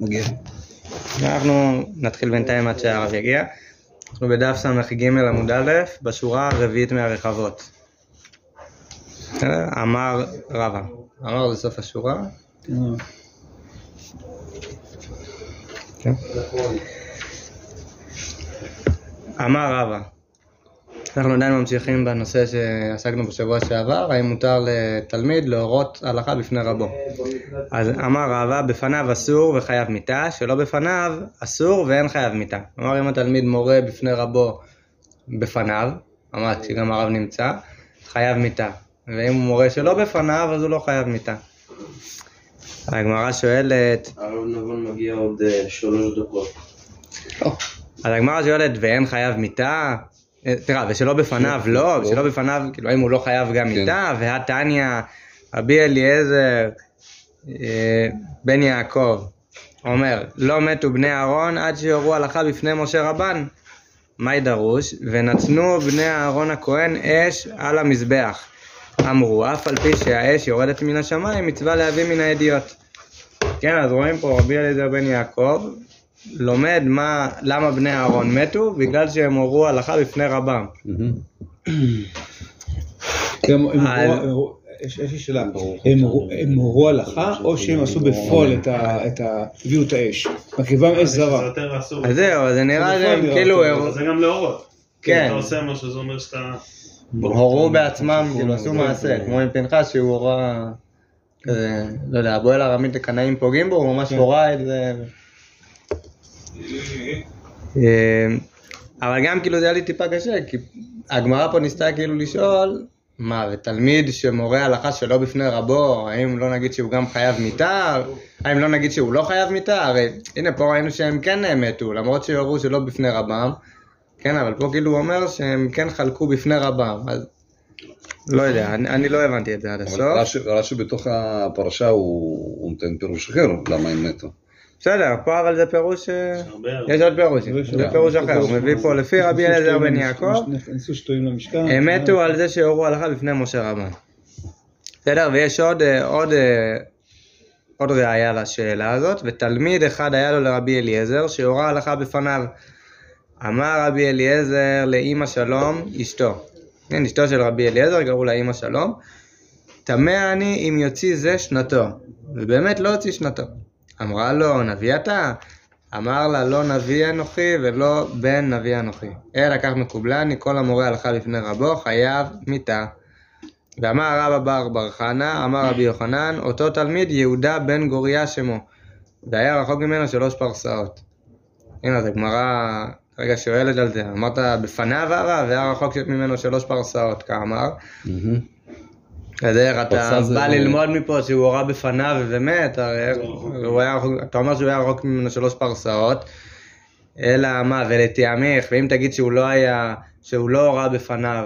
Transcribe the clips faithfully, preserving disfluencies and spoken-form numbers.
מגיע. אנחנו נתחיל בינתיים עד שהרב יגיע. אנחנו בדף סמכי גמל עמוד א', בשורה הרביעית מהרחבות. אמר רבא. אמר זה סוף השורה. אמר רבא. אנחנו עדיין ממשיכים בנושא שעסקנו בשבוע שעבר, האם מותר לתלמיד להורות הלכה בפני רבו. אז אמר רבא, בפניו אסור וחייב מיתה, שלא בפניו אסור ואין חייב מיתה. אמר אם התלמיד מורה בפני רבו בפניו, אמרת שגם הרב נמצא, חייב מיתה. ואם הוא מורה שלא בפניו, אז הוא לא חייב מיתה. הגמרא שואלת... הרב נבון מגיע עוד שלוש דקות. אז הגמרא שואלת, ואין חייב מיתה? תראה, ושלא בפניו לא, ושלא בפניו, כאילו, האם הוא לא חייב גם מיתה, והתניה, אבי אליעזר, בן יעקב, אומר, לא מתו בני אהרון עד שיורו הלכה בפני משה רבן, מה ידרוש? ונתנו בני אהרון הכהן אש על המזבח, אמרו, אף על פי שהאש יורדת מן השמיים, מצווה להביא מן הידיעות. כן, אז רואים פה רבי אליעזר בן יעקב, לומד מה, למה בני אהרון מתו, בגלל שהם הורו הלכה בפני רבם. יש לי שאלה, הם הורו הלכה או שהם עשו בפועל את הביאות האש? מקריבם אש זרה. אז זהו, זה נראה שהם כאילו... זה גם להורות. כן. אתה עושה מה שזה אומר שאתה... הורו בעצמם, כאילו עשו מעשה, כמו עם פנחס שהוא הורה... לא יודע, הבועל הרמית לקנאים פוגעים בו, הוא ממש הורה את זה... אבל גם כאילו זה היה לי טיפה קשה, כי הגמרא פה ניסתה כאילו לשאול מה, ותלמיד שמורה הלכה שלא בפני רבו, האם לא נגיד שהוא גם חייב מיתה, האם לא נגיד שהוא לא חייב מיתה? הרי הנה פה ראינו שהם כן מתו, למרות שהורו שלא בפני רבם, כן, אבל פה כאילו הוא אומר שהם כן חלקו בפני רבם, אז לא יודע, אני, אני לא הבנתי את זה עד הסוף. אבל רש"י בתוך הפרשה הוא, הוא נותן פירוש אחר, למה הם מתו? בסדר, פה אבל זה פירוש, יש עוד פירוש, זה פירוש אחר, הוא מביא פה לפי רבי אליעזר בן יעקב, הם מתו על זה שהורו הלכה בפני משה רבן. בסדר, ויש עוד ראיה לשאלה הזאת, ותלמיד אחד היה לו לרבי אליעזר שהורה הלכה בפניו, אמר רבי אליעזר לאמא שלום אשתו, אשתו של רבי אליעזר קראו לה אמא שלום, תמה אני אם יוציא זה שנתו, ובאמת לא הוציא שנתו. אמרה לו, נביא אתה? אמר לה, לא נביא אנוכי ולא בן נביא אנוכי. אלא כך מקובלני, כל המורה הלכה לפני רבו, חייב מיתה. ואמר רבא בר בר חננאל, אמר רבי יוחנן, אותו תלמיד יהודה בן גוריא שמו. והיה רחוק ממנו שלוש פרסאות. הנה, אז הגמרא רגע שואלת על זה. אמרת, בפניו הרב, והיה רחוק ממנו שלוש פרסאות, כאמר. בסדר, אתה בא ללמוד מפה שהוא הורה בפניו ומת, אתה אומר שהוא היה רחוק ממנו שלוש פרסאות, אלא מה, ולתיאמך, ואם תגיד שהוא לא היה, שהוא לא הורה בפניו,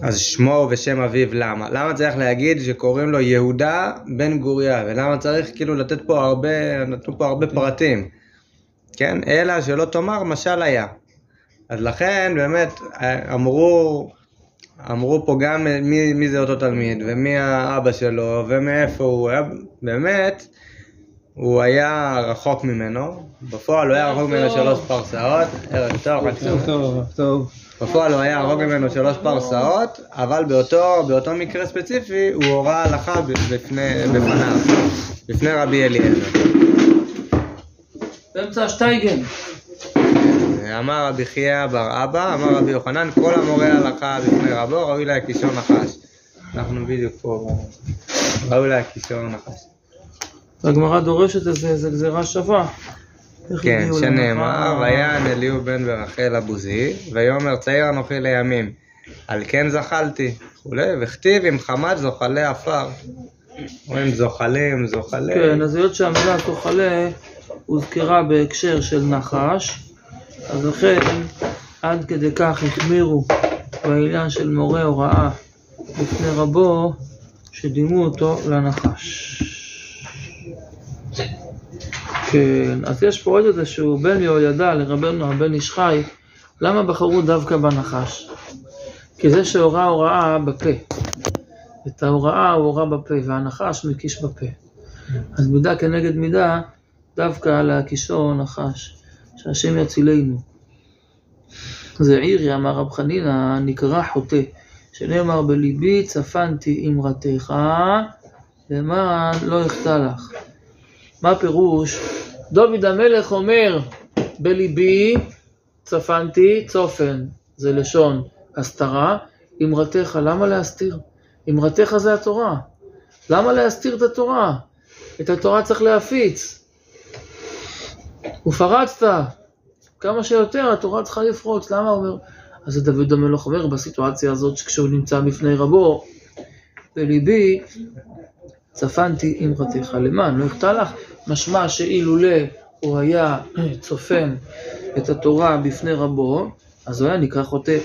אז שמו ושם אביו, למה? למה צריך להגיד שקוראים לו יהודה בן גוריא, ולמה צריך כאילו לתת פה הרבה, נתנו פה הרבה פרטים, כן? אלא שלא תאמר משל היה. אז לכן באמת אמרו, אמרו פה גם מי, מי זה אותו תלמיד, ומי האבא שלו, ומאיפה הוא היה, באמת, הוא היה רחוק ממנו, בפועל הוא היה רחוק ממנו שלוש פרסאות, בפועל הוא היה רחוק ממנו שלוש פרסאות, אבל באותו, באותו מקרה ספציפי, הוא הורה הלכה בפני, בפניו, בפני רבי אליעזר. באמצע שטייגן. אמר רבי חייא בר אבא, אמר רבי יוחנן, כל המורה הלכה בפני רבו, ראוי לה כישון נחש. אנחנו בדיוק פה, ראוי לה כישון נחש. הגמרא דורשת איזה גזירה שווה. כן, שנאמר, ויען אליהו בן ברחל הבוזי, ויאמר צעיר אנוכי לימים, על כן זחלתי, וכתיב עם חמת זוחלי עפר. אומרים זוחלים, זוחלי. כן, אז היות שהמילה זוחלי הוזכרה בהקשר של נחש, אז לכן, עד כדי כך החמירו בעילה של מורה הוראה לפני רבו, שדימו אותו לנחש. כן, אז יש פה עוד איזשהו בן יהוידע לרבנו הבן איש חי, למה בחרו דווקא בנחש? כי זה שהוראה הוראה בפה. את ההוראה הוא הוראה בפה, והנחש מקיש בפה. אז מידה כנגד מידה, דווקא על הכישור נחש, שהשם יצילנו. זה עירי, אמר רב חנינא, נקרא חוטא, שנאמר בליבי צפנתי אמרתך, למען לא אחטא לך. מה פירוש? דוד המלך אומר, בליבי צפנתי צופן, זה לשון הסתרה, אמרתך, למה להסתיר? אמרתך זה התורה. למה להסתיר את התורה? את התורה צריך להפיץ. ופרצת, כמה שיותר התורה צריכה לפרוץ, למה אומר? אז דוד המלך אומר בסיטואציה הזאת שכשהוא נמצא בפני רבו, בליבי צפנתי אמרתך, למען לא אחטא לך, משמע שאילולא הוא היה צופן את התורה בפני רבו, אז הוא היה נקרא חוטא.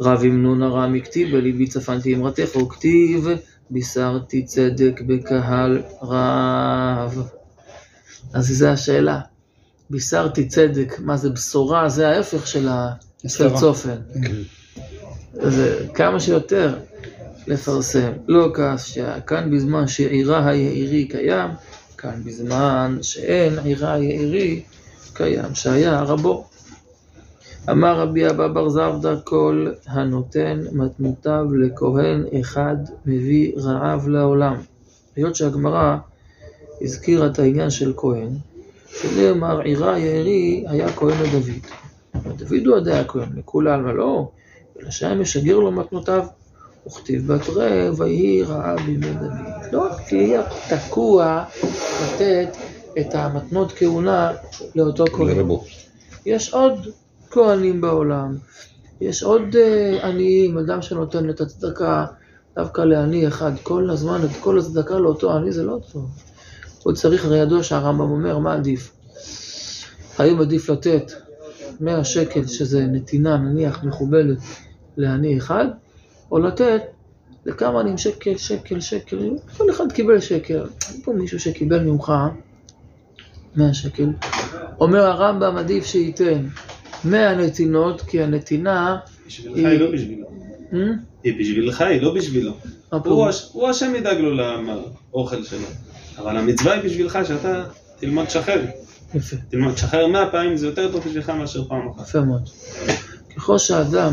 רב עם נון הרע מכתיב, בליבי צפנתי אמרתך, הוא כתיב, בישרתי צדק בקהל רב. אז זה השאלה. בישרתי צדק, מה זה בשורה? זה ההפך של הצופן. זה כמה שיותר לפרסם. לא כעס, כאן בזמן שעירה היעירי קיים, כאן בזמן שאין עירה היעירי קיים, שהיה רבו. אמר רבי אבא בר זבדא, כל הנותן מתנותיו לכהן אחד מביא רעב לעולם. היות שהגמרא הזכירה את העניין של כהן, שנאמר עירה יעירי היה כהן לדוד. ודוד הוא עדיין הכהן, לכולה על מלאו, אלא שהם משגר לו מתנותיו, וכתיב בתורה ויהי רעב בימי דוד. לא תהיה תקוע לתת את המתנות כהונה לאותו כהן. יש עוד כהנים בעולם, יש עוד uh, עניים, אדם שנותן את הצדקה דווקא לעני אחד, כל הזמן את כל הצדקה לאותו עני זה לא טוב. הוא צריך, הרי ידוע שהרמב"ם אומר מה עדיף? האם עדיף לתת מאה שקל שזה נתינה נניח מכובדת לעני אחד, או לתת לכמה עניים שקל, שקל, שקל, כל אחד קיבל שקל, אין פה מישהו שקיבל ממך מאה שקל, אומר הרמב"ם עדיף שייתן מהנתינות, כי הנתינה בשבילך היא לא בשבילו. היא בשבילך היא לא בשבילו. הוא השם ידאג לו לאוכל שלו. אבל המצווה היא בשבילך שאתה תלמד שחרר. יפה. תלמד שחרר מאה פעמים, זה יותר טוב בשבילך מאשר פעם אחת. יפה מאוד. ככל שהאדם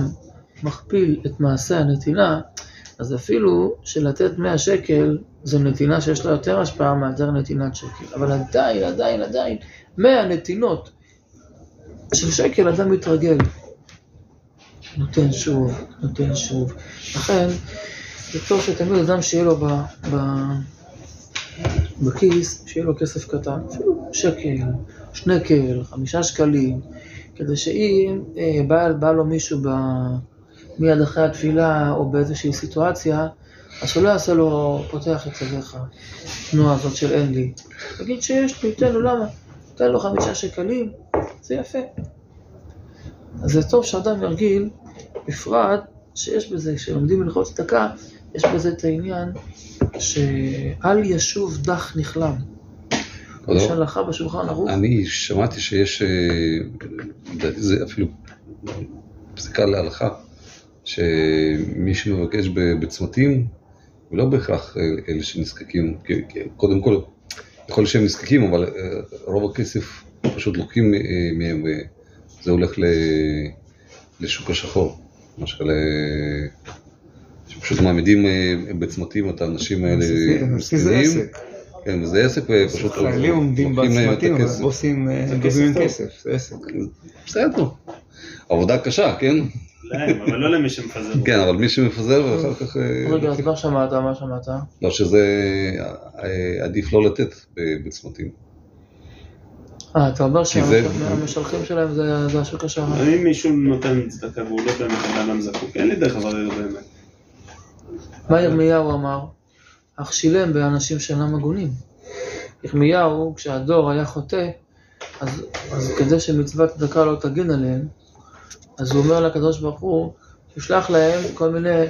מכפיל את מעשה הנתינה, אז אפילו שלתת מאה שקל, זו נתינה שיש לה יותר השפעה מאשר נתינת שקל. אבל עדיין, עדיין, עדיין, מאה נתינות, של שקל אדם מתרגל, נותן שוב, נותן שוב. לכן, זה טוב שתמיד אדם שיהיה לו ב, ב, בכיס, שיהיה לו כסף קטן, אפילו שקל, שנקל, חמישה שקלים, כדי שאם אה, בא, בא לו מישהו ב, מיד אחרי התפילה או באיזושהי סיטואציה, אז שלא יעשה לו פותח את צווך, תנועה הזאת של אין לי. תגיד שיש לי, תן לו למה? תן לו חמישה שקלים, זה יפה. אז זה טוב שאדם ירגיל, בפרט שיש בזה, כשלומדים הלכות צדקה, יש בזה את העניין שאל ישוב דח נכלם. יש הלכה בשולחן ערוך. אני שמעתי שיש, זה אפילו פסיקה להלכה, שמי שמבקש בצמתים, ולא בהכרח אלה שנזקקים, קודם כל, יכול להיות שהם נזקקים, אבל רוב הכסף פשוט לוקים מהם, וזה הולך לשוק השחור. למשל, שפשוט מעמידים בצמתים את האנשים האלה מסכנים. כן, וזה עסק, ופשוט חיילים עומדים בצמתים, אבל עושים גובים כסף, זה עסק. בסדר, עבודה קשה, כן? להם, אבל לא למי שמפזר. כן, אבל מי שמפזר ואחר כך... רגע, אז מה שמעת? מה שמעת? לא, שזה עדיף לא לתת בצמתים. אה, אתה אומר שהמשלחים שלהם זה השוק השער. אם מישהו נותן צדקה והוא לא באמת אדם זקוק, אין לי דרך אבל לא באמת. מה ירמיהו אמר? אך שילם באנשים שאינם הגונים. ירמיהו, כשהדור היה חוטא, אז כדי שמצוות צדקה לא תגן עליהם, אז הוא אומר לקדוש ברוך הוא, שישלח להם כל מיני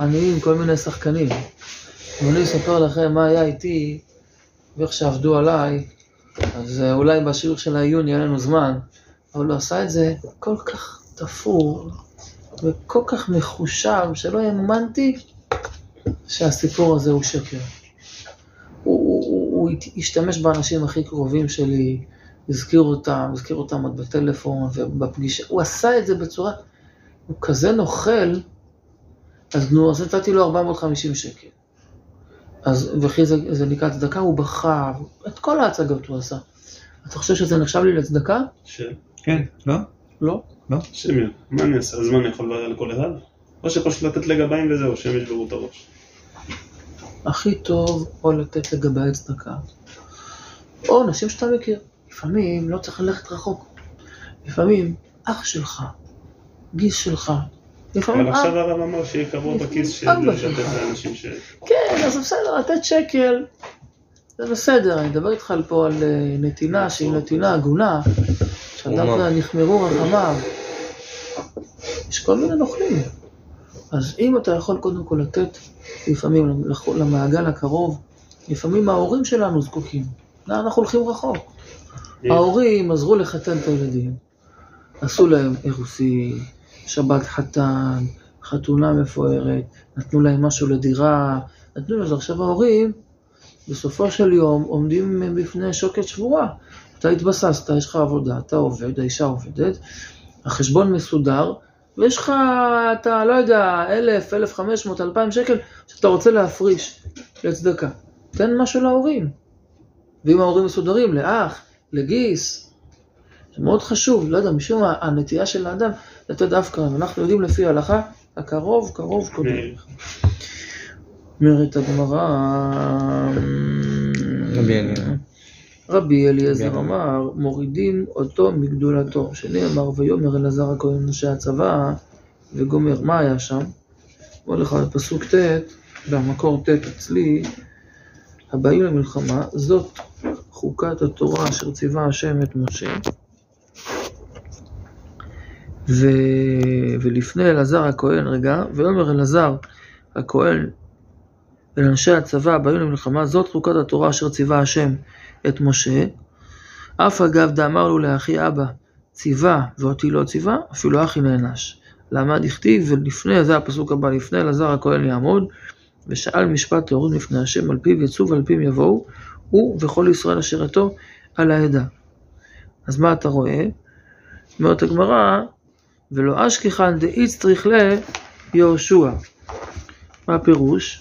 עניים, כל מיני שחקנים. ואני אספר לכם מה היה איתי, ואיך שעבדו עליי, אז אולי בשיעור של העיון יהיה לנו זמן, אבל הוא עשה את זה כל כך תפור, וכל כך מחושב, שלא האמנתי שהסיפור הזה הוא שקר. הוא, הוא, הוא, הוא השתמש באנשים הכי קרובים שלי, הזכיר אותם, הזכיר אותם עוד בטלפון ובפגישה, הוא עשה את זה בצורה, הוא כזה נוכל, אז נו, אז נתתי לו ארבע מאות וחמישים שקל. אז, וכי זה, זה נקרא צדקה, הוא בחר, את כל ההצגות הוא עשה. אתה חושב שזה נחשב לי לצדקה? ש... כן, לא? לא? לא? שמיר, מה אני אעשה? אז מה אני יכול לברר לכל אחד? או שפשוט לתת לגביים וזהו, שהם ישברו את הראש. הכי טוב או לתת לגבי צדקה. או נשים שאתה מכיר. לפעמים לא צריך ללכת רחוק. לפעמים אח שלך, גיס שלך, אבל עכשיו הרב אמר שיהיה קרוב בכיס של לשתף לאנשים ש... כן, אז בסדר, לתת שקל, זה בסדר, אני מדבר איתך פה על נתינה, שהיא נתינה עגונה, שדווקא נחמרו רחמיו, יש כל מיני נוכלים. אז אם אתה יכול קודם כל לתת, לפעמים למעגל הקרוב, לפעמים ההורים שלנו זקוקים, אנחנו הולכים רחוק. ההורים עזרו לחתן את הילדים, עשו להם אירוסי, שבת חתן, חתונה מפוארת, נתנו להם משהו לדירה, נתנו לזה. עכשיו ההורים, בסופו של יום, עומדים בפני שוקת שבורה. אתה התבססת, יש לך עבודה, אתה עובד, האישה עובדת, החשבון מסודר, ויש לך, אתה לא יודע, אלף, אלף חמש מאות, אלפיים שקל, שאתה רוצה להפריש לצדקה. תן משהו להורים. ואם ההורים מסודרים, לאח, לגיס, זה מאוד חשוב, לא יודע, משום הנטייה של האדם, לתת דווקא, אנחנו יודעים לפי ההלכה, הקרוב, קרוב, קודם. אומרת הגמרא, רבי אליעזר אמר, מורידים אותו מגדולתו, שנאמר ויאמר אלעזר הכהן נושא הצבא, וגומר, מה היה שם? בוא לך לפסוק ט', במקור ט' אצלי, הבאים למלחמה, זאת חוקת התורה אשר ציווה השם את משה, ו... ולפני אלעזר הכהן רגע, ואומר אלעזר הכהן אל אנשי הצבא הבאים למלחמה, זאת חוקת התורה אשר ציווה השם את משה, אף אגב דאמר לו לאחי אבא, ציווה ואותי לא ציווה, אפילו אחי נענש. למה דכתיב? ולפני זה הפסוק הבא, לפני אלעזר הכהן יעמוד, ושאל משפט להורים לפני השם, על פיו יצאו ועל פיו יבואו, הוא וכל ישראל אשרתו על העדה. אז מה אתה רואה? אומרת הגמרא, ולא אשכחן דאיץ צריך ליהושע. מה הפירוש?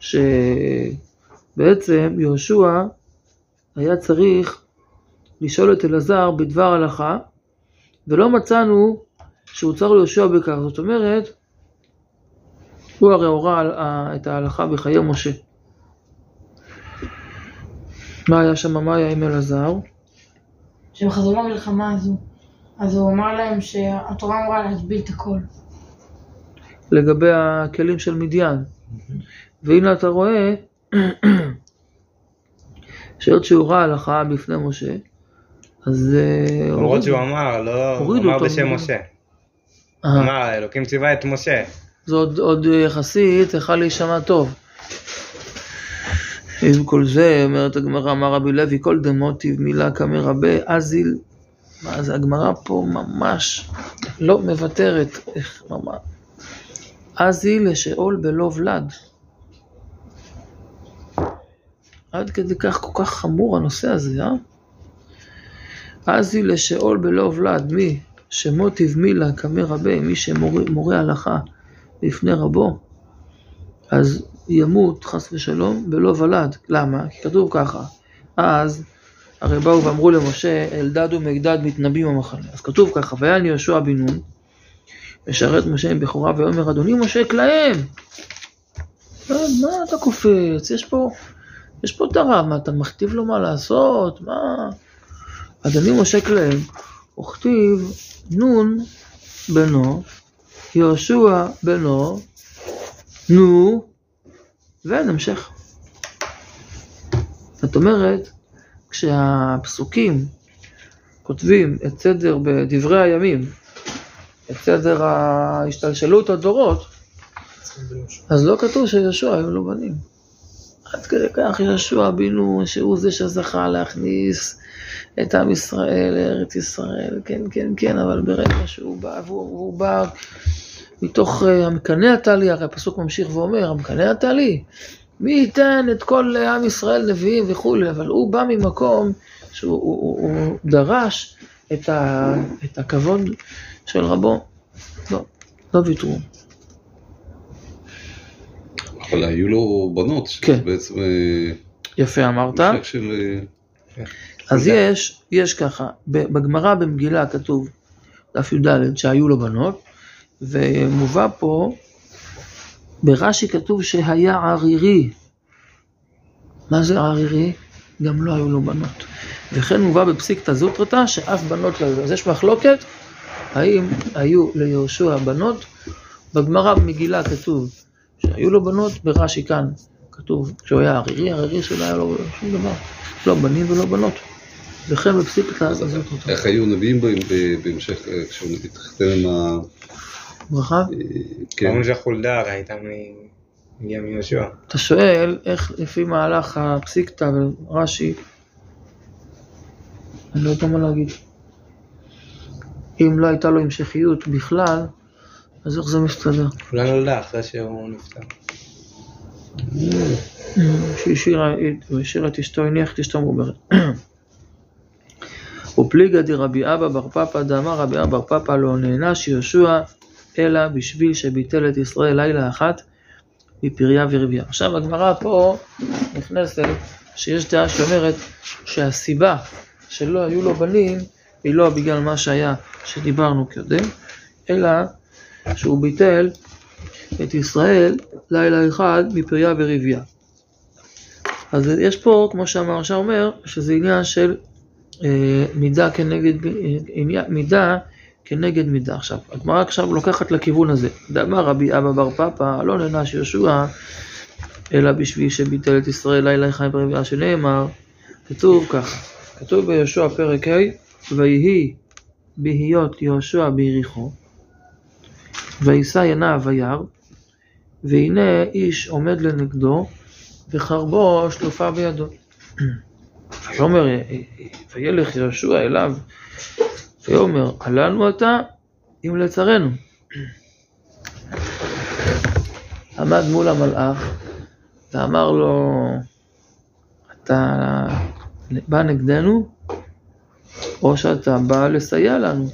שבעצם יהושע היה צריך לשאול את אלעזר בדבר הלכה, ולא מצאנו שהוא צר ליהושע בכך. זאת אומרת, הוא הרי הורה את ההלכה בחיי משה. מה היה שם? מה היה עם אלעזר? שהם חזרו במלחמה הזו. אז הוא אמר להם שהתורה אמרה להטביל את הכל. לגבי הכלים של מדיין. והנה אתה רואה שעוד שיעורה הלכה בפני משה, אז... למרות שהוא אמר, לא... הוא אמר בשם משה. אמר, אלוקים ציווה את משה. זה עוד יחסית, החל להישמע טוב. עם כל זה, אומרת הגמרא, אמר רבי לוי, כל דמוטיב מילה כמרבה, אזיל, אז הגמרא פה ממש לא מוותרת, איך ממש. אזיל לשאול בלא ולד. עד כדי כך כל כך חמור הנושא הזה, אה? אזיל לשאול בלא ולד, מי שמוטיב מילה כמרבה, מי שמורה הלכה לפני רבו, אז... ימות חס ושלום בלא ולד. למה? כי כתוב ככה, אז הרי באו ואמרו למשה, אלדד ומידד מתנבאים במחנה. אז כתוב ככה, ויען יהושע בן נון משרת משה עם בכוריו ויאמר אדוני משה כלהם. מה, מה אתה קופץ? יש פה, יש פה דרב, מה אתה מכתיב לו מה לעשות? מה? אדוני משה כלהם, וכתיב נון בנו יהושע בנו נו, ונמשך. זאת אומרת, כשהפסוקים כותבים את סדר בדברי הימים, את סדר ההשתלשלות הדורות, אז לא כתוב שישוע היו לו בנים. עד כדי כך ישוע בינו שהוא זה שזכה להכניס את עם ישראל, ארץ ישראל, כן, כן, כן, אבל ברגע שהוא בא, והוא בא, מתוך המקנה התלי, הרי הפסוק ממשיך ואומר, המקנה התלי, מי ייתן את כל עם ישראל נביאים וכו', אבל הוא בא ממקום שהוא הוא, הוא דרש את, ה, את הכבוד של רבו. לא, לא ויתרו. אבל היו לו בנות שבעצם... יפה אמרת. אז יש, יש ככה, בגמרא במגילה כתוב דף י"ד שהיו לו בנות, ומובא פה ברש"י כתוב שהיה ערירי. מה זה ערירי? גם לא היו לו בנות. וכן מובא בפסיקתא זוטרתא שאף בנות לא היו. אז יש מחלוקת האם היו ליהושע בנות. בגמרא במגילה כתוב שהיו לו בנות, ברש"י כאן כתוב כשהוא היה ערירי, ערירי שלא היה לו שום דבר, לא בנים ולא בנות. וכן בפסיקתא זוטרתא. איך היו נביאים בהם בהמשך כשהוא התחתן עם ה... ברכה? כן. אמרו שהחולדה הרי הייתה מגיעה מיהושע. אתה שואל איך לפי מהלך הפסיקתא ורש"י, אני לא יודע מה להגיד. אם לא הייתה לו המשכיות בכלל, אז איך זה מסתדר? אולי נולדה אחרי שהוא נפטר. שהשאירה את אשתו, הניח את אשתו מוגמרת. ופליגא דרבי אבא בר פפא דאמר רבי אבא בר פפא לא נענש יהושע אלא בשביל שביטל את ישראל לילה אחת מפריה ורבייה. עכשיו הגמרא פה נכנסת שיש דעה שאומרת שהסיבה שלא היו לו בנים היא לא בגלל מה שהיה שדיברנו קודם, אלא שהוא ביטל את ישראל לילה אחד מפריה ורבייה. אז יש פה, כמו שהמרשה אומר, שזה עניין של אה, מידה כנגד עניין, מידה כנגד מידה. עכשיו, הגמרא עכשיו לוקחת לכיוון הזה. דאמר רבי אבא בר פפא, לא נענש יהושע, אלא בשביל שביטל את ישראל לילה אחד ברביעה, שנאמר, כתוב ככה, כתוב ביהושע פרק ה', ויהי בהיות יהושע ביריחו, ויישא עיניו וירא, והנה איש עומד לנגדו, וחרבו שלופה בידו. אז אומר, וילך יהושע אליו, ואומר, עלנו אתה, אם לצרנו. עמד מול המלאך, ואמר לו, אתה בא נגדנו, או שאתה בא לסייע לנו.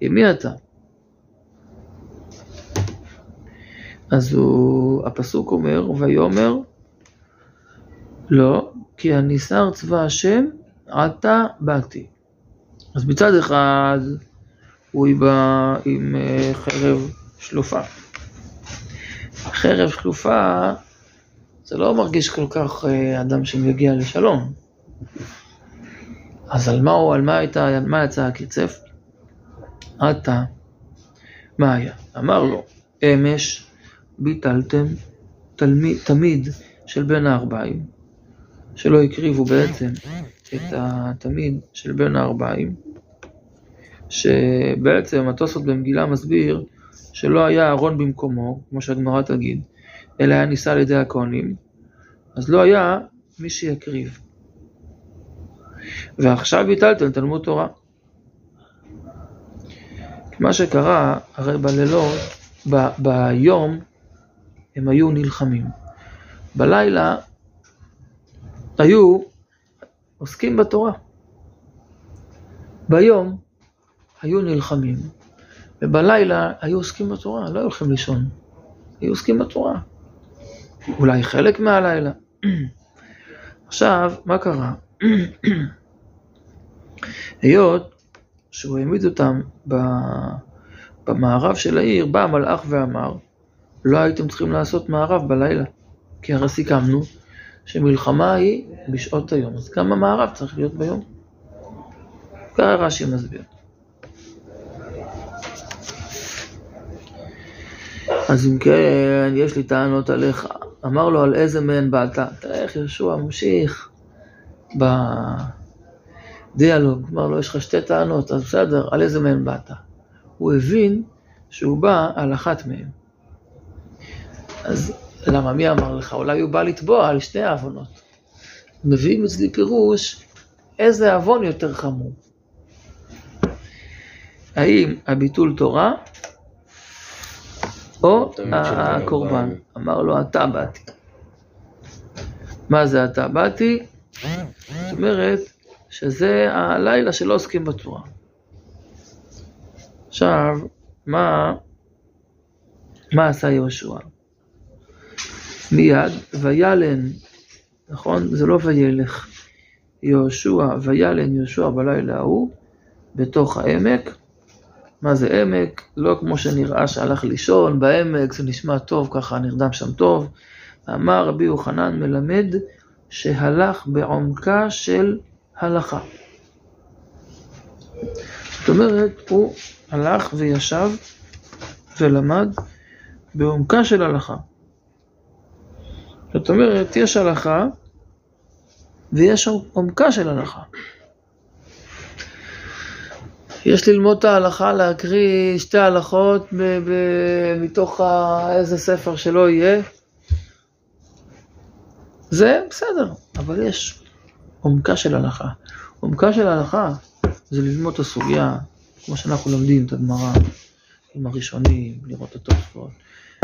עם מי אתה? אז הוא, הפסוק אומר, ויאמר, לא, כי אני שר צבא השם, עתה באתי. אז מצד אחד הוא בא עם חרב שלופה. חרב שלופה זה לא מרגיש כל כך אדם שמגיע לשלום. אז על מה הוא, על מה הייתה, על מה יצא הקצף? אתה, מה היה? אמר לו, אמש ביטלתם תלמיד, תמיד של בין הארבעים, שלא הקריבו בעצם את התמיד של בין הארבעים, שבעצם התוספות במגילה מסביר שלא היה אהרן במקומו, כמו שהגמרא תגיד, אלא היה נישא על ידי הכהנים, אז לא היה מי שיקריב. ועכשיו ביטלתם תלמוד תורה. מה שקרה, הרי בלילות, ב- ביום הם היו נלחמים. בלילה היו עוסקים בתורה. ביום היו נלחמים, ובלילה היו עוסקים בתורה, לא הולכים לישון, היו עוסקים בתורה. אולי חלק מהלילה. עכשיו, מה קרה? היות שהוא העמיד אותם במערב של העיר, בא המלאך ואמר, לא הייתם צריכים לעשות מערב בלילה, כי הרי סיכמנו שמלחמה היא בשעות היום, אז גם המערב צריך להיות ביום. ככה רש"י מסביר. אז אם כן, יש לי טענות עליך. אמר לו, על איזה מהן באת? תראה איך יהושע ממשיך בדיאלוג. אמר לו, יש לך שתי טענות, אז בסדר, על איזה מהן באת? הוא הבין שהוא בא על אחת מהן. אז למה, מי אמר לך? אולי הוא בא לטבוע על שתי העוונות. מביאים אצלי פירוש, איזה עוון יותר חמור. האם הביטול תורה או הקורבן? אמר לו, אתה באתי. מה זה אתה באתי? זאת אומרת שזה הלילה שלא עוסקים בתורה. עכשיו, מה, מה עשה יהושע? מיד, וילן, נכון? זה לא וילך. יהושע, וילן יהושע בלילה ההוא, בתוך העמק. מה זה עמק? לא כמו שנראה שהלך לישון, בעמק זה נשמע טוב, ככה נרדם שם טוב. אמר רבי יוחנן מלמד שהלך בעומקה של הלכה. זאת אומרת, הוא הלך וישב ולמד בעומקה של הלכה. זאת אומרת, יש הלכה ויש עומקה של הלכה. יש ללמוד את ההלכה, להקריא שתי הלכות ב- ב- מתוך ה- איזה ספר שלא יהיה. זה בסדר, אבל יש עומקה של הלכה. עומקה של הלכה זה ללמוד את הסוגיה, כמו שאנחנו לומדים את הגמרא עם הראשונים, לראות את התוספות,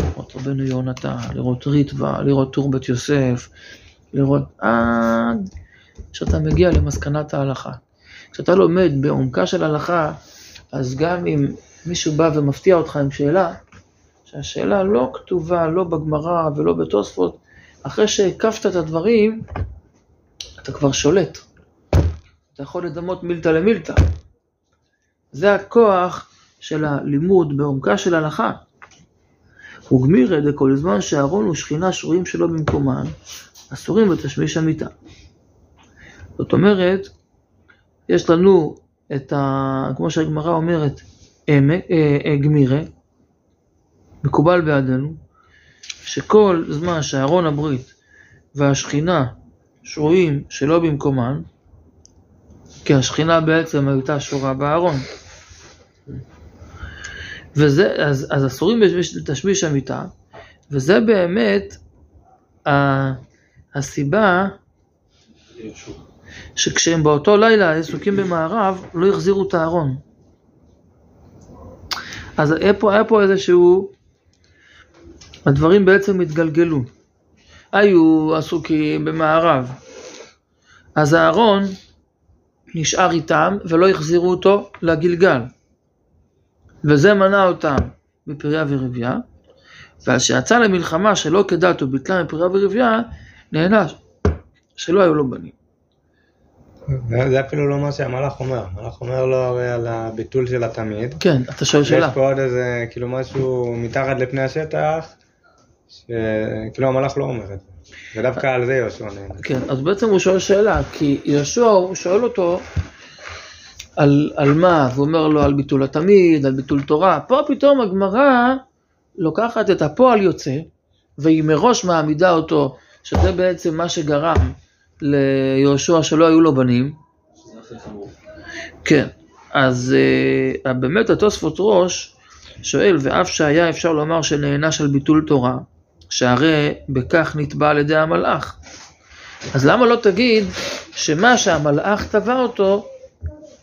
לראות רבנו יונה, לראות ריטווה, לראות טור בית יוסף, לראות עד שאתה מגיע למסקנת ההלכה. כשאתה לומד בעומקה של הלכה, אז גם אם מישהו בא ומפתיע אותך עם שאלה, שהשאלה לא כתובה, לא בגמרא ולא בתוספות, אחרי שהקפת את הדברים, אתה כבר שולט. אתה יכול לדמות מילטה למילטה. זה הכוח של הלימוד בעומקה של הלכה. וגמירא דכל זמן שאהרון ושכינה שרויים שלא במקומן, אסורים בתשמיש המיטה. זאת אומרת, יש לנו את ה... כמו שהגמרא אומרת, גמירא, מקובל בעדנו, שכל זמן שאהרון הברית והשכינה שרויים שלא במקומן, כי השכינה בעצם הייתה שורה באהרון. וזה, אז, אז אסורים בתשמיש המיטה, וזה באמת הסיבה שכשהם באותו לילה עסוקים במערב, לא יחזירו את הארון. אז היה פה, היה פה איזשהו, הדברים בעצם התגלגלו. היו עסוקים במערב. אז הארון נשאר איתם ולא יחזירו אותו לגלגל. וזה מנע אותם בפריה ורבייה. ועל שיצא למלחמה שלא כדאתו ביטלה מפריה ורבייה, נענש שלא היו לו בנים. זה אפילו לא מה שהמלאך אומר, המלאך אומר לו הרי על הביטול של התמיד. כן, אתה שואל שאלה. יש פה עוד איזה, כאילו משהו מתחת לפני השטח, שכאילו המלאך לא אומר את זה, ודווקא על זה יהושע נענה. כן, אז בעצם הוא שואל שאלה, כי יהושע הוא שואל אותו על, על מה, והוא אומר לו על ביטול התמיד, על ביטול תורה. פה פתאום הגמרא לוקחת את הפועל יוצא, והיא מראש מעמידה אותו, שזה בעצם מה שגרם ליהושע שלא היו לו בנים. כן, אז uh, באמת התוספות ראש שואל, ואף שהיה אפשר לומר שנענש על ביטול תורה, שהרי בכך נתבע על ידי המלאך. אז למה לא תגיד שמה שהמלאך טבע אותו,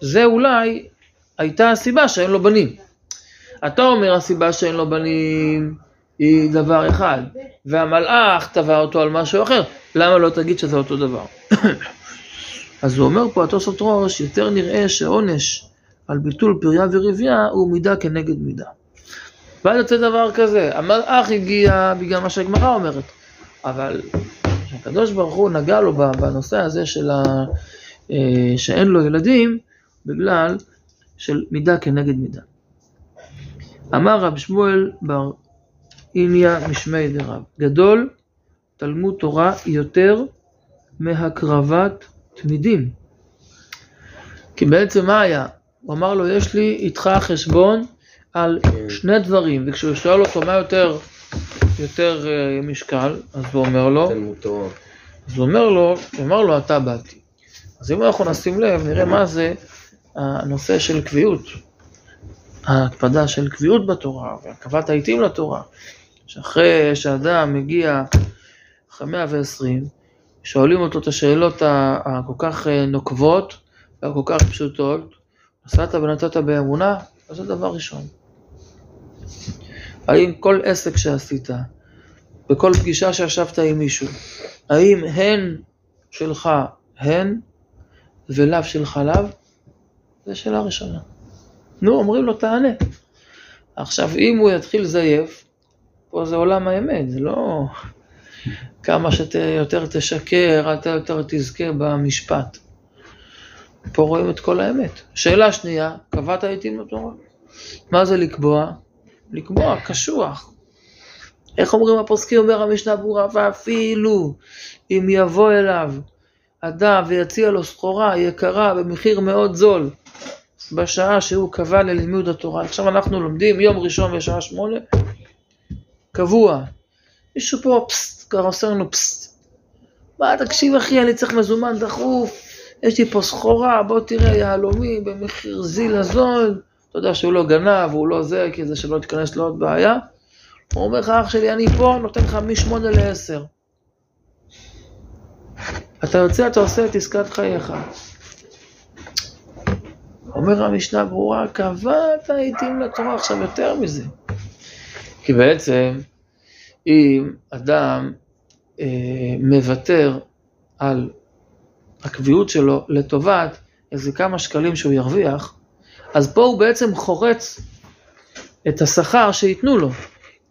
זה אולי הייתה הסיבה שאין לו בנים. אתה אומר הסיבה שאין לו בנים היא דבר אחד, והמלאך טבע אותו על משהו אחר, למה לא תגיד שזה אותו דבר? אז הוא אומר פה התוספות ראש, יותר נראה שעונש על ביטול פריה ורבייה הוא מידה כנגד מידה. ואז יוצא דבר כזה, המלאך הגיע בגלל מה שהגמרא אומרת, אבל הקדוש ברוך הוא נגע לו בנושא הזה של ה... שאין לו ילדים, בגלל של מידה כנגד מידה. אמר רב שמואל בר איניה משמי דרב, גדול תלמוד תורה יותר מהקרבת תמידים. כי בעצם מה היה? הוא אמר לו, יש לי איתך חשבון על שני דברים, וכשהוא שואל אותו מה יותר, יותר משקל, אז הוא אומר לו, תלמוד תורה. אז הוא אומר לו, הוא אמר לו, אתה באתי. אז אם אנחנו נשים לב, נראה מה זה הנושא של קביעות, ההקפדה של קביעות בתורה, והקרבת העיתים לתורה, שאחרי שאדם מגיע אחרי מאה ועשרים, שואלים אותו את השאלות הכל כך נוקבות, והכל כך פשוטות, עשת ונתת באמונה, אז זה דבר ראשון. האם כל עסק שעשית, בכל פגישה שישבת עם מישהו, האם הן שלך הן ולאו שלך לאו? זה שאלה ראשונה. נו, אומרים לו תענה. עכשיו אם הוא יתחיל זייף, פה זה עולם האמת, זה לא כמה שאתה יותר תשקר, אתה יותר תזכה במשפט. פה רואים את כל האמת. שאלה שנייה, קבעת עיתים בתורה? מה זה לקבוע? לקבוע קשוח. איך אומרים הפוסקים? אומר המשנה ברורה, ואפילו אם יבוא אליו אדם ויציע לו סחורה יקרה במחיר מאוד זול, בשעה שהוא קבע ללימוד התורה. עכשיו אנחנו לומדים יום ראשון בשעה שמונה, קבוע. מישהו פה פסט, כבר עושה לנו פסט. מה, תקשיב אחי, אני צריך מזומן דחוף, יש לי פה סחורה, בוא תראה יהלומי במחיר זיל הזול. אתה יודע שהוא לא גנב, הוא לא זה, כי זה שלא תיכנס לו עוד בעיה. הוא אומר לך, אח שלי, אני פה, נותן לך משמונה לעשר. אתה יוצא, אתה עושה את עסקת חייך. אומר המשנה ברורה, קבעת עיתים לתורה. עכשיו יותר מזה. כי בעצם, אם אדם אה, מוותר על הקביעות שלו לטובת איזה כמה שקלים שהוא ירוויח, אז פה הוא בעצם חורץ את השכר שיתנו לו.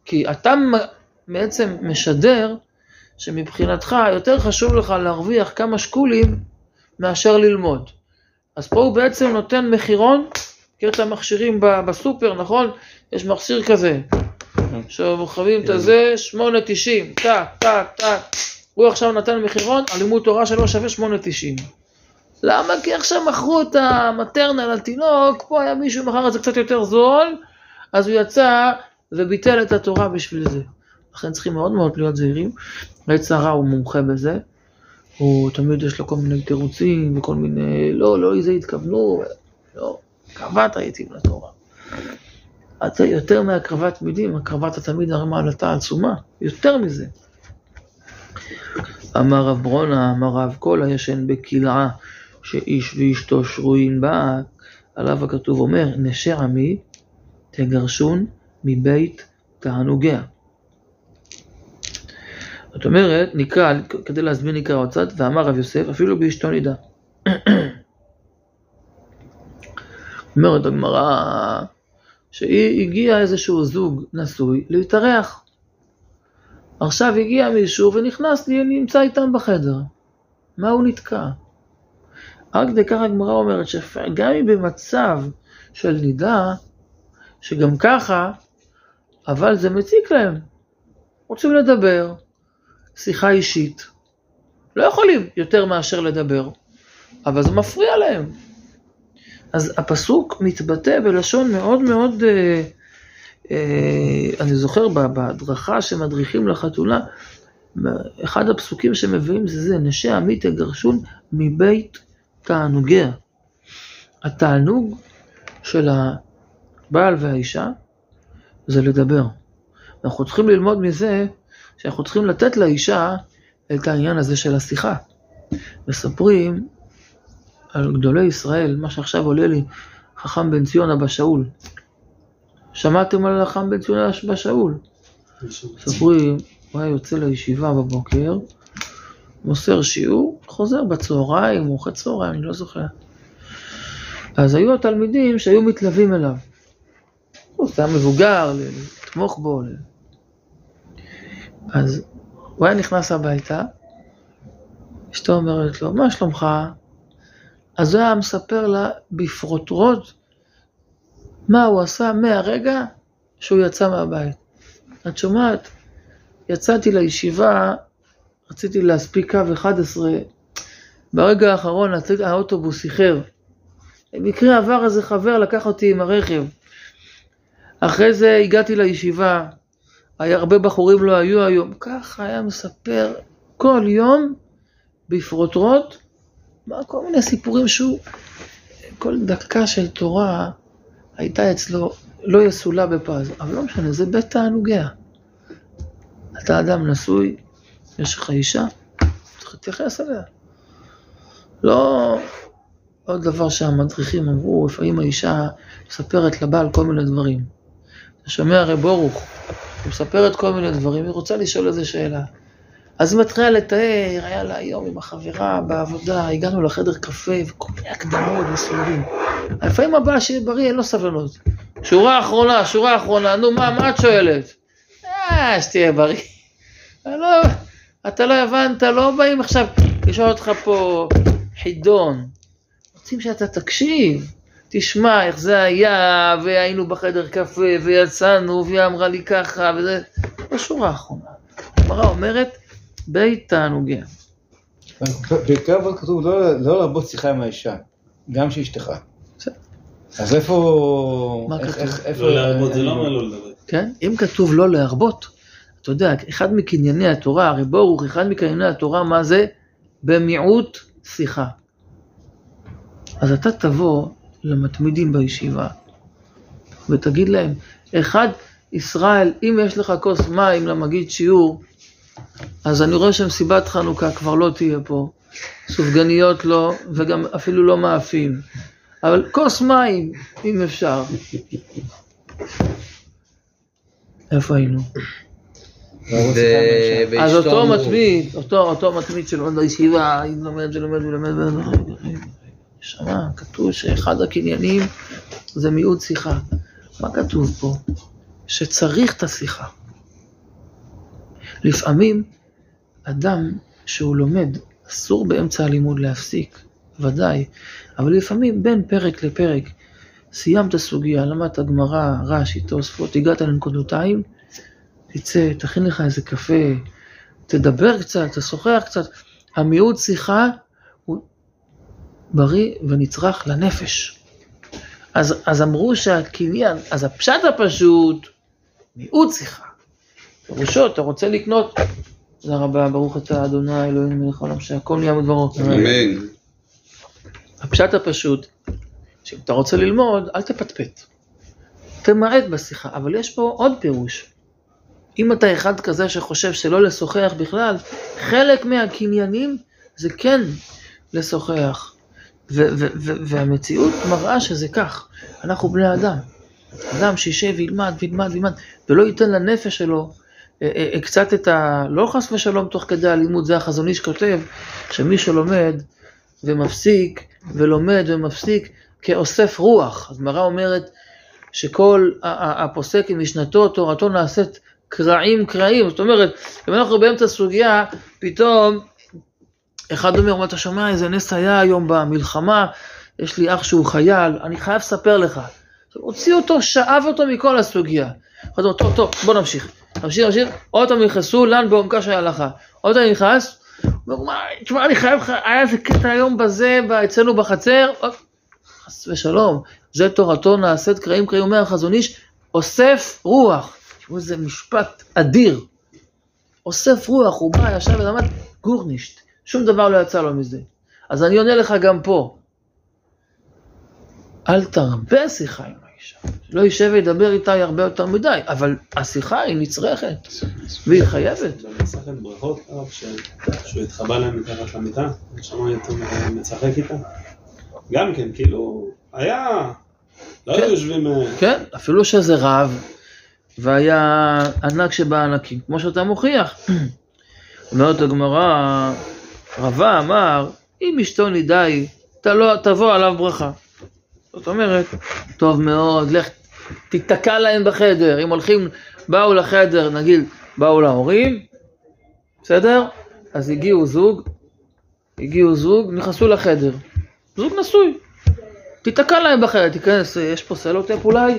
כי אתה בעצם משדר שמבחינתך יותר חשוב לך להרוויח כמה שקולים מאשר ללמוד. אז פה הוא בעצם נותן מחירון, כי את המכשירים בסופר, נכון? יש מכשיר כזה, שמוכבים את הזה, שמונה תשעים, טק, טק, טק. הוא עכשיו נתן מחירון, הלימוד תורה שלו שווה שמונה תשעים. למה? כי עכשיו מכרו את המטרנל לתינוק, פה היה מישהו מחר את זה קצת יותר זול, אז הוא יצא וביטל את התורה בשביל זה. לכן צריכים מאוד מאוד להיות זהירים. רצה הוא מומחה בזה, הוא תמיד יש לו כל מיני תירוצים וכל מיני, לא, לא איזה התכוונו, לא, קרבת העיתים לתורה. אתה יותר מהקרבת מידים, הקרבת התמיד הרמה עלתה עצומה, יותר מזה. אמר רב ברונה, אמר רב כל הישן בקלעה, שאיש ואשתו שרויים בה, עליו הכתוב אומר, נשי עמי תגרשון מבית תענוגיה. זאת אומרת, נקרא, כדי להזמין נקרא הוצד, ואמר רב יוסף, אפילו באשתו נידה. אומרת הגמרא, שהיא הגיעה איזשהו זוג נשוי להתארח. עכשיו הגיע מישהו ונכנס לי, נמצא איתם בחדר. מה הוא נתקע? רק דקה הגמרא אומרת, שגם היא במצב של נידה, שגם ככה, אבל זה מציק להם. רוצים לדבר. שיחה אישית, לא יכולים יותר מאשר לדבר, אבל זה מפריע להם. אז הפסוק מתבטא בלשון מאוד מאוד, אה, אה, אני זוכר בהדרכה שמדריכים לחתונה, אחד הפסוקים שמביאים זה זה, נשי עמי תגרשון מבית תענוגיה. התענוג של הבעל והאישה זה לדבר. אנחנו צריכים ללמוד מזה, שאנחנו צריכים לתת לאישה את העניין הזה של השיחה. מספרים על גדולי ישראל, מה שעכשיו עולה לי, חכם בן ציון אבא שאול. שמעתם על חכם בן ציון אבא שאול? מספרים, הוא היה יוצא לישיבה בבוקר, מוסר שיעור, חוזר בצהריים, מוחד צהריים, אני לא זוכר. אז היו התלמידים שהיו מתלווים אליו. הוא היה מבוגר, לתמוך בו, אז הוא היה נכנס הביתה, אשתו אומרת לו, מה שלומך? אז הוא היה מספר לה בפרוטרוט, מה הוא עשה מהרגע שהוא יצא מהבית. את שומעת, יצאתי לישיבה, רציתי להספיק קו אחת עשרה, ברגע האחרון האוטובוס איחר. במקרה עבר איזה חבר, לקח אותי עם הרכב. אחרי זה הגעתי לישיבה, הרבה בחורים לא היו היום, ככה היה מספר כל יום בפרוטרוט, כל מיני סיפורים שהוא, כל דקה של תורה הייתה אצלו לא יסולה בפז, אבל לא משנה, זה בית תענוגיה. אתה אדם נשוי, יש לך אישה, צריך להתייחס עליה. לא עוד דבר שהמדריכים אמרו, לפעמים האישה מספרת לבעל כל מיני דברים. אתה שומע הרי ברוך, היא מספרת כל מיני דברים, היא רוצה לשאול איזה שאלה. אז היא מתחילה לתאר, היה לה היום עם החברה בעבודה, הגענו לחדר קפה וכל מיני הקדמות מסוימים. לפעמים הבא שיהיה בריא, אין לו סבלנות. שורה אחרונה, שורה אחרונה, נו מה, מה את שואלת? אה, שתהיה בריא. לא, אתה לא הבנת, לא באים עכשיו לשאול אותך פה חידון. רוצים שאתה תקשיב. תשמע איך זה היה, והיינו בחדר קפה, ויצאנו, והיא אמרה לי ככה, וזה, בשורה האחרונה. המראה אומרת, בית תענוגיה. בעיקר אבל כתוב, לא להרבות שיחה עם האישה, גם שאשתך. אז איפה... מה כתוב? לא להרבות, זה לא אומר לא לדבר. כן, אם כתוב לא להרבות, אתה יודע, אחד מקנייני התורה, הרי ברוך, אחד מקנייני התורה, מה זה? במיעוט שיחה. אז אתה תבוא, למתמידים בישיבה, ותגיד להם, אחד, ישראל, אם יש לך כוס מים למגיד שיעור, אז אני רואה שמסיבת חנוכה כבר לא תהיה פה, סופגניות לא, וגם אפילו לא מאפים, אבל כוס מים, אם אפשר. איפה היינו? אז אותו מתמיד, אותו מתמיד שלומד בישיבה, אם לומד ולומד ולומד ולומד, שמה, כתוב שאחד הקניינים זה מיעוט שיחה. מה כתוב פה? שצריך את השיחה. לפעמים אדם שהוא לומד, אסור באמצע הלימוד להפסיק, ודאי, אבל לפעמים בין פרק לפרק, סיימת סוגיה, למדת גמרא, רש"י, תוספות, הגעת לנקודותיים, תצא, תכין לך איזה קפה, תדבר קצת, תשוחח קצת, המיעוט שיחה, בריא ונצרח לנפש. אז, אז אמרו שהקניין, אז הפשט הפשוט, מיעוט שיחה. פירושו, אתה רוצה לקנות? תודה רבה, ברוך אתה, אדוני, אלוהינו מלך העולם, שהכל נהיה מדברו. אמן. הפשט הפשוט, שאם אתה רוצה ללמוד, אל תפטפט. תמעט בשיחה, אבל יש פה עוד פירוש. אם אתה אחד כזה שחושב שלא לשוחח בכלל, חלק מהקניינים זה כן לשוחח. ו- ו- ו- והמציאות מראה שזה כך, אנחנו בני אדם, אדם שישב וילמד וילמד וילמד, ולא ייתן לנפש שלו א- א- א- קצת את ה... לא חס ושלום תוך כדי הלימוד, זה החזון איש כותב, שמי שלומד ומפסיק ולומד ומפסיק כאוסף רוח, אז מראה אומרת שכל הפוסק עם משנתו תורתו נעשית קרעים קרעים, זאת אומרת, אם אנחנו באמצע סוגיה, פתאום... אחד אומר, אתה שומע איזה נס היה היום במלחמה, יש לי אח שהוא חייל, אני חייב לספר לך. הוציא אותו, שאב אותו מכל הסוגיה. אחד אומר, טוב, טוב, בוא נמשיך. נמשיך, נמשיך, עוד הם נכנסו, לן בעומקה שהיה לך. עוד הם נכנס, הוא אומר, תשמע, אני חייב, היה איזה קטע היום בזה, אצלנו בחצר, חס ושלום, זה תורתו נעשית קרעים קרעים, אומר החזון איש, אוסף רוח. תשמעו, זה משפט אדיר. אוסף רוח, הוא בא, ישב ולמד גורנישט. שום דבר לא יצא לו מזה. אז אני עונה לך גם פה. אל תרבה שיחה עם האישה. לא יישב וידבר איתה הרבה יותר מדי, אבל השיחה היא נצרכת, והיא חייבת. לא נצרכת ברכות, אב, שהוא התחבא להם מתחת למיטה, ושמע יותר מצחק איתה. גם כן, כאילו, היה, לא יושבים... כן, אפילו שזה רב, והיה ענק שבה ענקים, כמו שאתה מוכיח. אומרת הגמרא, רבא אמר, אם אשתו נידאי, תבוא עליו ברכה. זאת אומרת, טוב מאוד, לך, תתקע להם בחדר. אם הולכים, באו לחדר, נגיד, באו להורים, בסדר? אז הגיעו זוג, הגיעו זוג, נכנסו לחדר. זוג נשוי. תתקע להם בחדר, תיכנס, יש פה סלוטייפ אולי?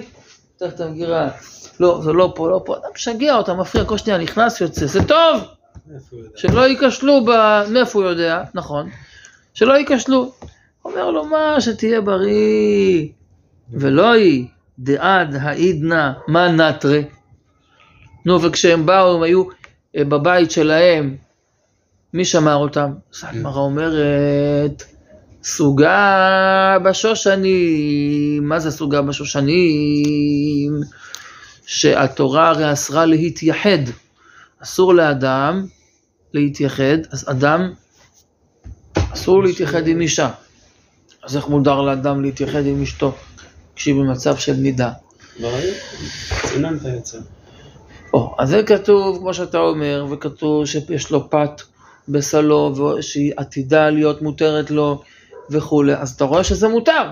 תלך את המגירה. לא, זה לא פה, לא פה. אתה משגע אותה, מפריע, כל שנייה, נכנס, יוצא, זה טוב! שלא יקשלו מאיפה הוא יודע, נכון, שלא יקשלו, אומר לו מה שתהיה בריא, ולא היא דעד העידנה מה נטרה, נו וכשהם באו הם היו בבית שלהם, מי שמר אותם? סגמרה אומרת, סוגה בשושנים, מה זה סוגה בשושנים? שהתורה הרי אסרה להתייחד, אסור לאדם להתייחד, אז אדם אסור להתייחד עם אישה. אז איך מודר לאדם להתייחד עם אשתו, כשהיא במצב של נידה? בריא, ציננת יצא. או, אז זה כתוב, כמו שאתה אומר, וכתוב שיש לו פת בסלו, ושהיא עתידה להיות מותרת לו וכו'. אז אתה רואה שזה מותר,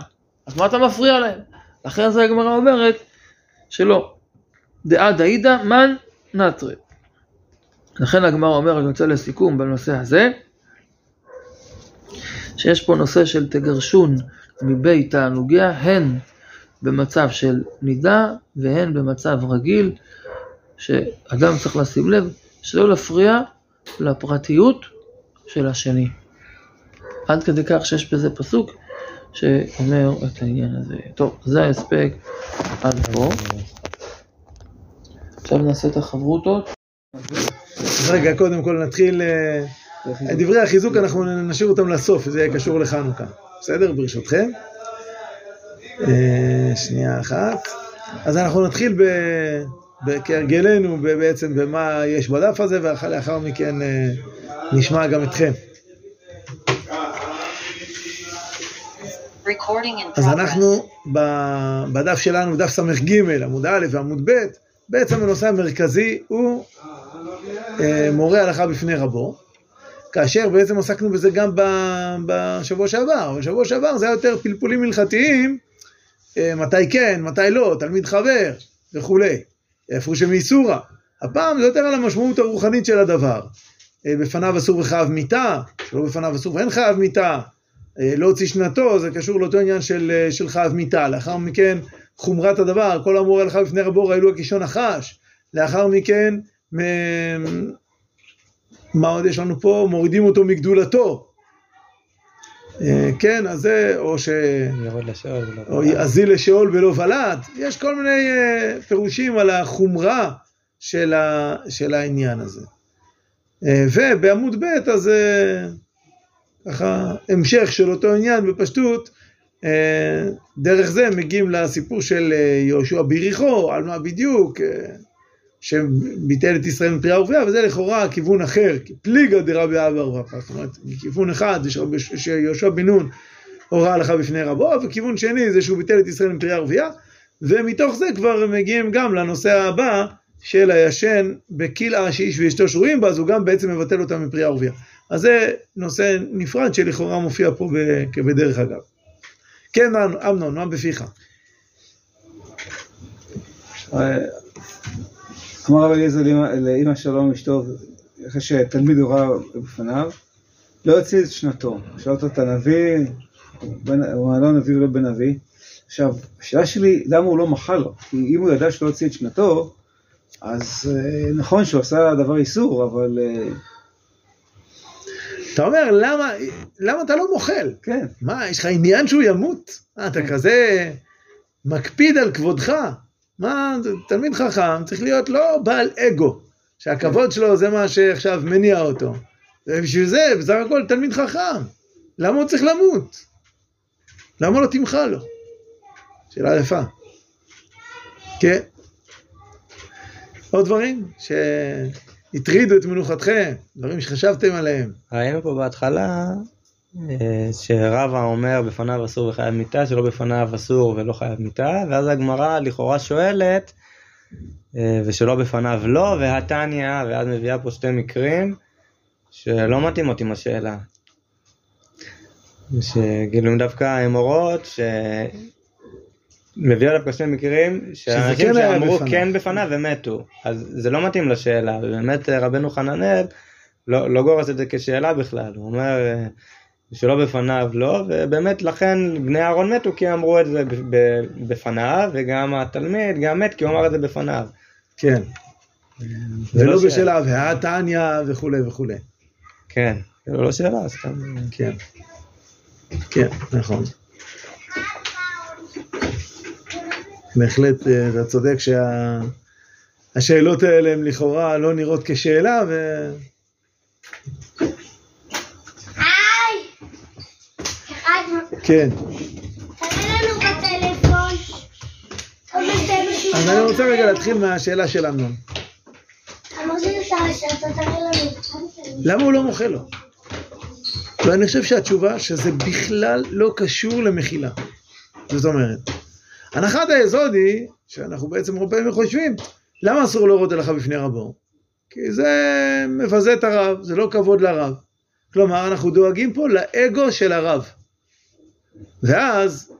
אז מה אתה מפריע להם? לכן זה הגמרא אומרת שלא. דעד העידה מן נטרי. לכן הגמרא אומרת, נוצא לסיכום בנושא הזה, שיש פה נושא של תגרשון מבית תענוגיה, הן במצב של נידה, והן במצב רגיל, שאדם צריך לשים לב, שלא להפריע לפרטיות של השני. עד כדי כך שיש בזה פסוק, שאומר את העניין הזה. טוב, זה ההספק עד פה. עכשיו נעשה את החברותות. רגע, קודם כל נתחיל... דברי החיזוק, אנחנו נשאיר אותם לסוף, זה יהיה קשור לחנוכה. בסדר? ברשותכם? שנייה אחת. אז אנחנו נתחיל ב... כהרגלנו בעצם במה יש בדף הזה, ולאחר מכן נשמע גם אתכם. אז אנחנו בדף שלנו, דף סמך ג' עמוד א' ועמוד ב', בעצם הנושא המרכזי הוא מורה הלכה בפני רבו, כאשר בעצם עסקנו בזה גם בשבוע שעבר. בשבוע שעבר זה היה יותר פלפולים הלכתיים, מתי כן, מתי לא, תלמיד חבר וכו'. איפה שמאיסורה. הפעם זה יותר על המשמעות הרוחנית של הדבר. בפניו אסור וחייב מיטה, שלא בפניו אסור ואין חייב מיטה, לא הוציא שנתו, זה קשור לאותו עניין של, של חייב מיטה. לאחר מכן חומרת הדבר, כל המורה הלכה בפני רבו ראילו הקישון החש. לאחר מכן, מ... מה עוד יש לנו פה? מורידים אותו מגדולתו. כן, אז זה, או ש... יזיל לשאול ולא ולד. יש כל מיני פירושים על החומרה של, ה... של העניין הזה. ובעמוד ב' אז ככה, המשך של אותו עניין בפשטות, דרך זה מגיעים לסיפור של יהושע ביריחו, על מה בדיוק, שביטל את ישראל מפריעה ורבייה, וזה לכאורה כיוון אחר, פליגה דרבי אבא בר זבדא, זאת אומרת, כיוון אחד זה שיהושע בן נון הורה הלכה בפני רבו, וכיוון שני זה שהוא ביטל את ישראל מפריעה ורבייה, ומתוך זה כבר מגיעים גם לנושא הבא, של הישן בקילעה שאיש ואשתו שרויים בה, אז הוא גם בעצם מבטל אותה מפריעה ורבייה. אז זה נושא נפרד שלכאורה מופיע פה בדרך אגב. כן, אמנון, מה בפיך? אמר רבי אליעזר לאמא שלום אשתו, אחרי שתלמיד הורה בפניו, לא הוציא את שנתו. שאל אותו את הנביא, הוא לא נביא ולא בן נביא. עכשיו, השאלה שלי, למה הוא לא מחל לו? כי אם הוא ידע שלא הוציא את שנתו, אז נכון שהוא עשה דבר איסור, אבל... אתה אומר, למה, למה אתה לא מוחל? כן. מה, יש לך עניין שהוא ימות? אתה כזה מקפיד על כבודך. מה, תלמיד חכם צריך להיות לא בעל אגו, שהכבוד שלו זה מה שעכשיו מניע אותו. ובשביל זה, בסך הכל, תלמיד חכם. למה הוא צריך למות? למה לא תמחה לו? שאלה יפה. כן. עוד דברים ש... התרידו את מנוחתכם, דברים שחשבתם עליהם. ראינו פה בהתחלה שרבא אומר בפניו אסור וחייב מיטה, שלא בפניו אסור ולא חייב מיטה, ואז הגמרא לכאורה שואלת, ושלא בפניו לא, והתניה, ואז מביאה פה שתי מקרים שלא מתאים אותי עם השאלה. שגילו דווקא האמורות ש... מביאה דווקא שני מקרים שהאנשים שאמרו כן בפניו ומתו, אז זה לא מתאים לשאלה, ובאמת רבנו חננאל לא, לא גורס את זה כשאלה בכלל, הוא אומר שלא בפניו לא, ובאמת לכן בני אהרון מתו כי אמרו את זה בפניו, וגם התלמיד גם מת כי הוא אמר את זה בפניו. כן, ולא לא בשאלה, והתניה וכו' וכו'. כן, לא, לא שאלה, אז סתם. כן, כן, נכון. בהחלט אתה צודק שהשאלות האלה הן לכאורה לא נראות כשאלה, ו... כן. אז אני רוצה רגע להתחיל מהשאלה של אמנון. למה הוא לא מוחל לו? ואני חושב שהתשובה שזה בכלל לא קשור למחילה. זאת אומרת, הנחת היסוד היא, שאנחנו בעצם הרבה פעמים חושבים, למה אסור להורות הלכה בפני רבו? כי זה מבזה את הרב, זה לא כבוד לרב. כלומר, אנחנו דואגים פה לאגו של הרב. ואז,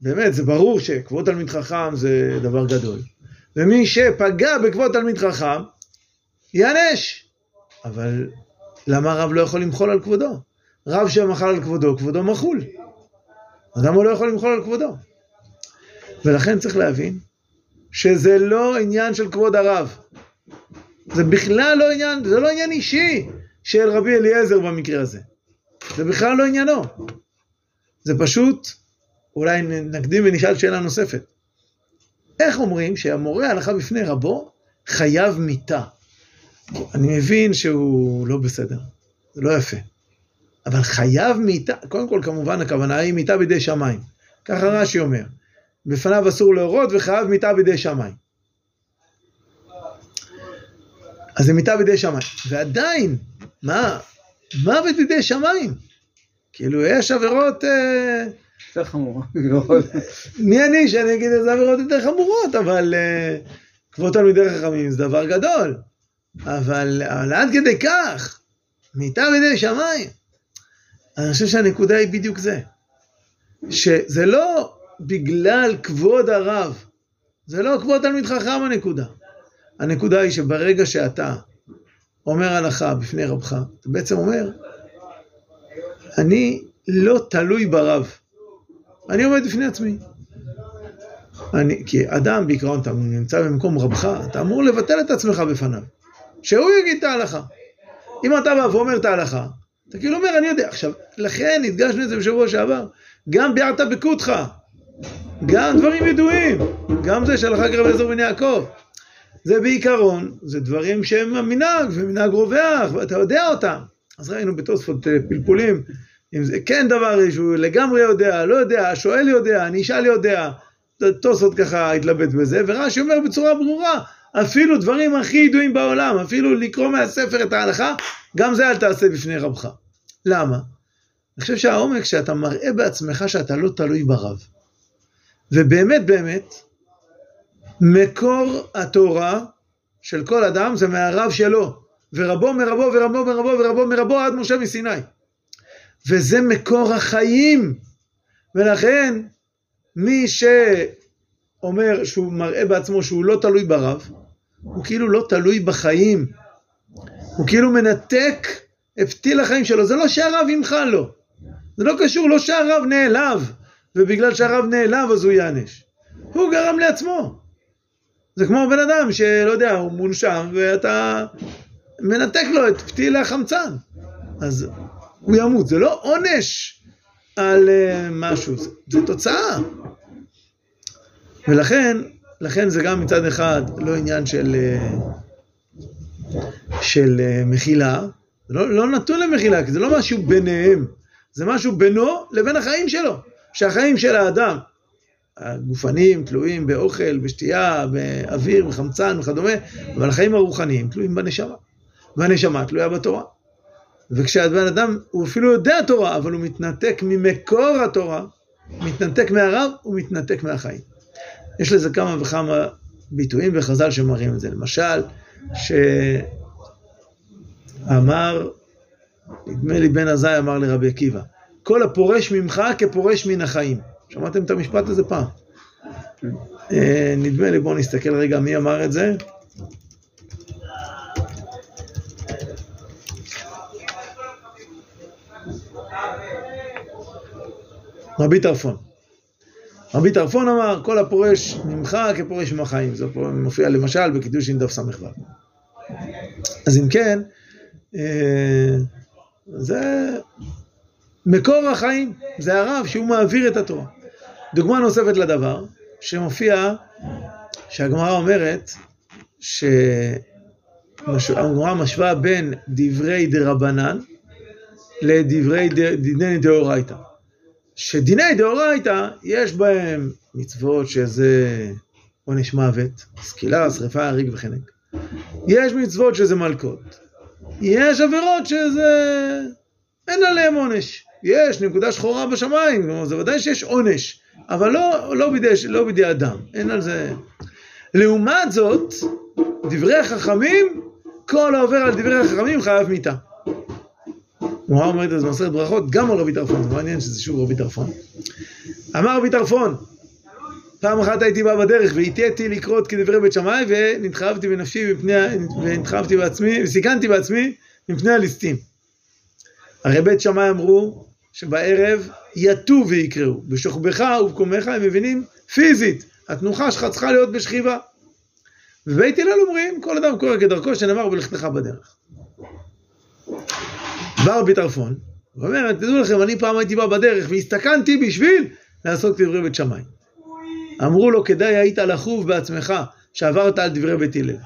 באמת, זה ברור שכבוד תלמיד חכם זה דבר גדול. ומי שפגע בכבוד תלמיד חכם, יענש. אבל למה רב לא יכול למחול על כבודו? רב שמחל על כבודו, כבודו מחול. אדם הוא לא יכול למחול על כבודו. ולכן צריך להבין שזה לא עניין של כבוד הרב. זה בכלל לא עניין, זה לא עניין אישי של רבי אליעזר במקרה הזה. זה בכלל לא עניינו. זה פשוט, אולי נקדים ונשאל שאלה נוספת. איך אומרים שהמורה הלכה בפני רבו חייב מיטה? אני מבין שהוא לא בסדר, זה לא יפה. אבל חייב מיטה, קודם כל כמובן הכוונה היא מיטה בידי שמיים. ככה רשי אומר, בפניו אסור להורות וחייב מיטה בידי שמיים. אז זה מיטה בידי שמיים. ועדיין, מה? מוות בידי שמיים. כאילו יש עבירות... יותר חמורות. מי אני שאני אגיד איזה עבירות יותר חמורות, אבל כבוד תלמידי חכמים זה דבר גדול. אבל עד כדי כך, מיטה בידי שמיים. אני חושב שהנקודה היא בדיוק זה. שזה לא בגלל כבוד הרב, זה לא כבוד תלמיד חכם הנקודה. הנקודה היא שברגע שאתה אומר הלכה בפני רבך, אתה בעצם אומר, אני לא תלוי ברב. אני עומד בפני עצמי. אני, כי אדם בעיקרון, אתה נמצא במקום רבך, אתה אמור לבטל את עצמך בפניו. שהוא יגיד את ההלכה. אם אתה בא ואומר את ההלכה, אתה כאילו אומר, אני יודע. עכשיו, לכן התגשנו את זה בשבוע שעבר. גם ביארת בקודך. גם דברים ידועים. גם זה של החג רבי אליעזר בן יעקב. זה בעיקרון, זה דברים שהם המנהג, ומנהג רווח, ואתה יודע אותם. אז ראינו בתוספות פלפולים, אם זה כן דבר שהוא לגמרי יודע, לא יודע, השואל יודע, הנשאל יודע, תוספות ככה התלבט בזה, ורש"י אומר בצורה ברורה, אפילו דברים הכי ידועים בעולם, אפילו לקרוא מהספר את ההלכה, גם זה אל תעשה בפני רבך. למה? אני חושב שהעומק שאתה מראה בעצמך שאתה לא תלוי ברב. ובאמת באמת, מקור התורה של כל אדם זה מהרב שלו, ורבו מרבו ורבו מרבו ורבו מרבו עד משה מסיני. וזה מקור החיים. ולכן מי שאומר שהוא מראה בעצמו שהוא לא תלוי ברב, הוא כאילו לא תלוי בחיים. הוא כאילו מנתק הפתיל החיים שלו. זה לא שהרב ימחל לו. זה לא קשור, לא שהרב נעלב. ובגלל שהרב נעלב אז הוא יענש. הוא גרם לעצמו. זה כמו בן אדם שלא יודע, הוא מונשם ואתה מנתק לו את פתיל החמצן. אז הוא ימות, זה לא עונש על uh, משהו, זה, זה תוצאה. ולכן, לכן זה גם מצד אחד לא עניין של, uh, של uh, מחילה, לא, לא נתון למחילה, כי זה לא משהו ביניהם, זה משהו בינו לבין החיים שלו, שהחיים של האדם, הגופנים תלויים באוכל, בשתייה, באוויר, בחמצן וכדומה, אבל החיים הרוחניים תלויים בנשמה, והנשמה תלויה בתורה. וכשהבן אדם, הוא אפילו יודע תורה, אבל הוא מתנתק ממקור התורה, מתנתק מהרב, הוא מתנתק מהחיים. יש לזה כמה וכמה ביטויים וחז"ל שמראים את זה. למשל, שאמר, נדמה לי בן עזאי אמר לרבי עקיבא, כל הפורש ממך כפורש מן החיים. שמעתם את המשפט הזה פעם? נדמה לי, בואו נסתכל רגע מי אמר את זה. רבי טרפון. רבי טרפון אמר, כל הפורש ממך כפורש מהחיים. זה מופיע למשל בקידושין דף סמך. אז אם כן, זה מקור החיים, זה הרב שהוא מעביר את התורה. דוגמה נוספת לדבר, שמופיע שהגמרא אומרת, שהגמרא משווה בין דברי דרבנן לדברי דיני דאורייתא. שדיני דאורייתא יש בהם מצוות שזה עונש מוות, סקילה, שריפה, הריג וחנק. יש מצוות שזה מלכות. יש עבירות שזה אין עליהם עונש. יש נקודה שחורה בשמיים, כלומר זה ודאי שיש עונש, אבל לא, לא בידי, לא בידי אדם, אין על זה. לעומת זאת, דברי החכמים, כל העובר על דברי החכמים חייב מיתה. הוא אומר, אז מסכת ברכות, גם על רבי טרפון, זה מעניין שזה שוב רבי טרפון. אמר רבי טרפון, פעם אחת הייתי בא בדרך, והתייתי לקרות כדברי בית שמיים, ונתחבתי בנפשי, בפני, ונתחבתי בעצמי, וסיכנתי בעצמי, מפני הליסטים. הרי בית שמיים אמרו, שבערב יתו ויקראו, בשוכבך ובקומך, הם מבינים פיזית, התנוחה שלך צריכה להיות בשכיבה. ובית הלל אומרים, כל אדם קורא כדרכו שנאמר בלכתך בדרך. בא רבי טרפון, הוא אומר, תדעו לכם, אני פעם הייתי בא בדרך, והסתכנתי בשביל לעשות כדברי בית שמיים. אמרו לו, כדאי היית לחוב בעצמך, שעברת על דברי בית הלל.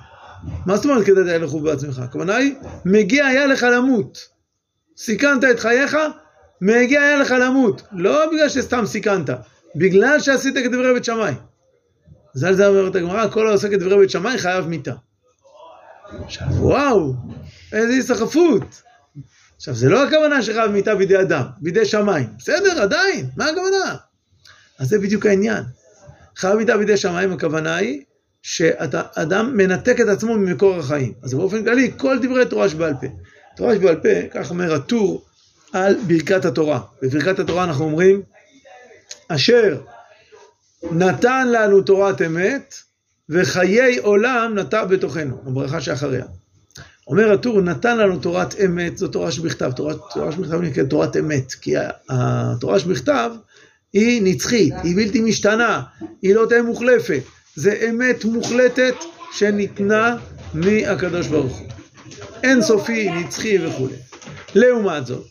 מה זאת אומרת כדאי היה לחוב בעצמך? הכוונה היא, מגיע היה לך למות. סיכנת את חייך, מגיע היה לך למות. לא בגלל שסתם סיכנת, בגלל שעשית כדברי בית שמיים. אז על זה אומרת הגמרא, כל העושה כדברי בית שמיים חייב מיתה. עכשיו, וואו, איזה הסחפות. עכשיו, זה לא הכוונה שחייב מיתה בידי אדם, בידי שמיים. בסדר, עדיין, מה הכוונה? אז זה בדיוק העניין. חייב מיתה בידי שמיים, הכוונה היא שאדם מנתק את עצמו ממקור החיים. אז באופן כללי, כל דברי תורה שבעל פה. תורה שבעל פה, כך אומר הטור, על ברכת התורה. בברכת התורה אנחנו אומרים, אשר נתן לנו תורת אמת, וחיי עולם נטע בתוכנו, הברכה שאחריה. אומר הטור, נתן לנו תורת אמת, זו תורה שבכתב, תורה, תורה שבכתב נקראת תורת אמת, כי התורה שבכתב היא נצחית, היא בלתי משתנה, היא לא תהיה מוחלפת, זה אמת מוחלטת שניתנה מהקדוש ברוך הוא. אין סופי, נצחי וכו'. לעומת זאת,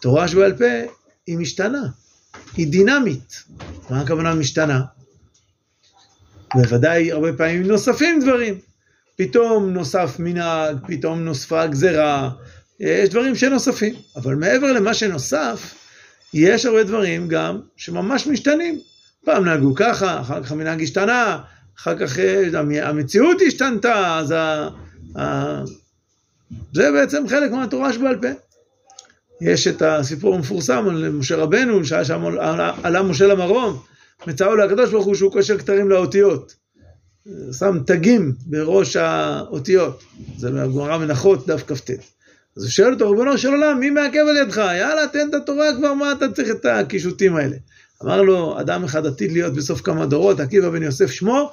תורה שבעל פה היא משתנה, היא דינמית. מה הכוונה משתנה? בוודאי הרבה פעמים נוספים דברים. פתאום נוסף מנהג, פתאום נוספה גזרה, יש דברים שנוספים. אבל מעבר למה שנוסף, יש הרבה דברים גם שממש משתנים. פעם נהגו ככה, אחר כך המנהג השתנה, אחר כך המציאות השתנתה, אז ה... ה... זה בעצם חלק מהתורה שבעל פה. יש את הסיפור המפורסם על משה רבנו, שהיה שם עלה משה למרום, מצאו להקדוש ברוך הוא שהוא קושר כתרים לאותיות, שם תגים בראש האותיות, זה מהגמרא מנחות דף כ"ט. אז הוא שואל אותו, ריבונו של עולם, מי מעכב על ידך? יאללה, תן את התורה כבר, מה אתה צריך את הקישוטים האלה? אמר לו, אדם אחד עתיד להיות בסוף כמה דורות, עקיבא בן יוסף שמו,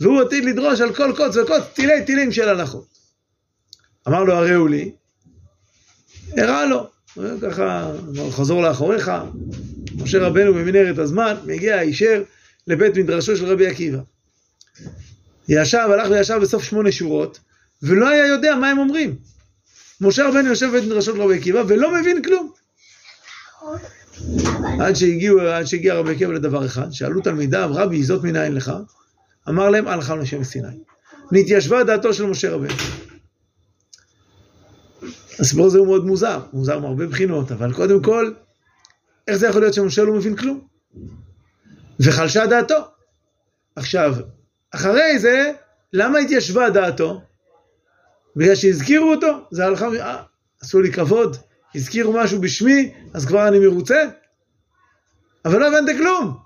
והוא עתיד לדרוש על כל קוץ וקוץ תילי תילים של הנחות. אמר לו, הראו לי, הראה לו, ככה, חזור לאחוריך. משה רבנו במנהרת הזמן, מגיע הישר לבית מדרשו של רבי עקיבא. ישב, הלך וישב בסוף שמונה שורות, ולא היה יודע מה הם אומרים. משה רבנו יושב בבית מדרשו של רבי עקיבא, ולא מבין כלום. עד שהגיעו, עד שהגיע רבי עקיבא לדבר אחד, שאלו תלמידיו, רבי, זאת מניין לך? אמר להם, הלכה לנו שם סיני. נתיישבה דעתו של משה רבנו. הסיפור הזה הוא מאוד מוזר, מוזר מהרבה בחינות, אבל קודם כל, איך זה יכול להיות שמשה לא מבין כלום? וחלשה דעתו. עכשיו, אחרי זה, למה התיישבה דעתו? בגלל שהזכירו אותו, זה הלכה, אה, עשו לי כבוד, הזכירו משהו בשמי, אז כבר אני מרוצה, אבל לא הבנת כלום,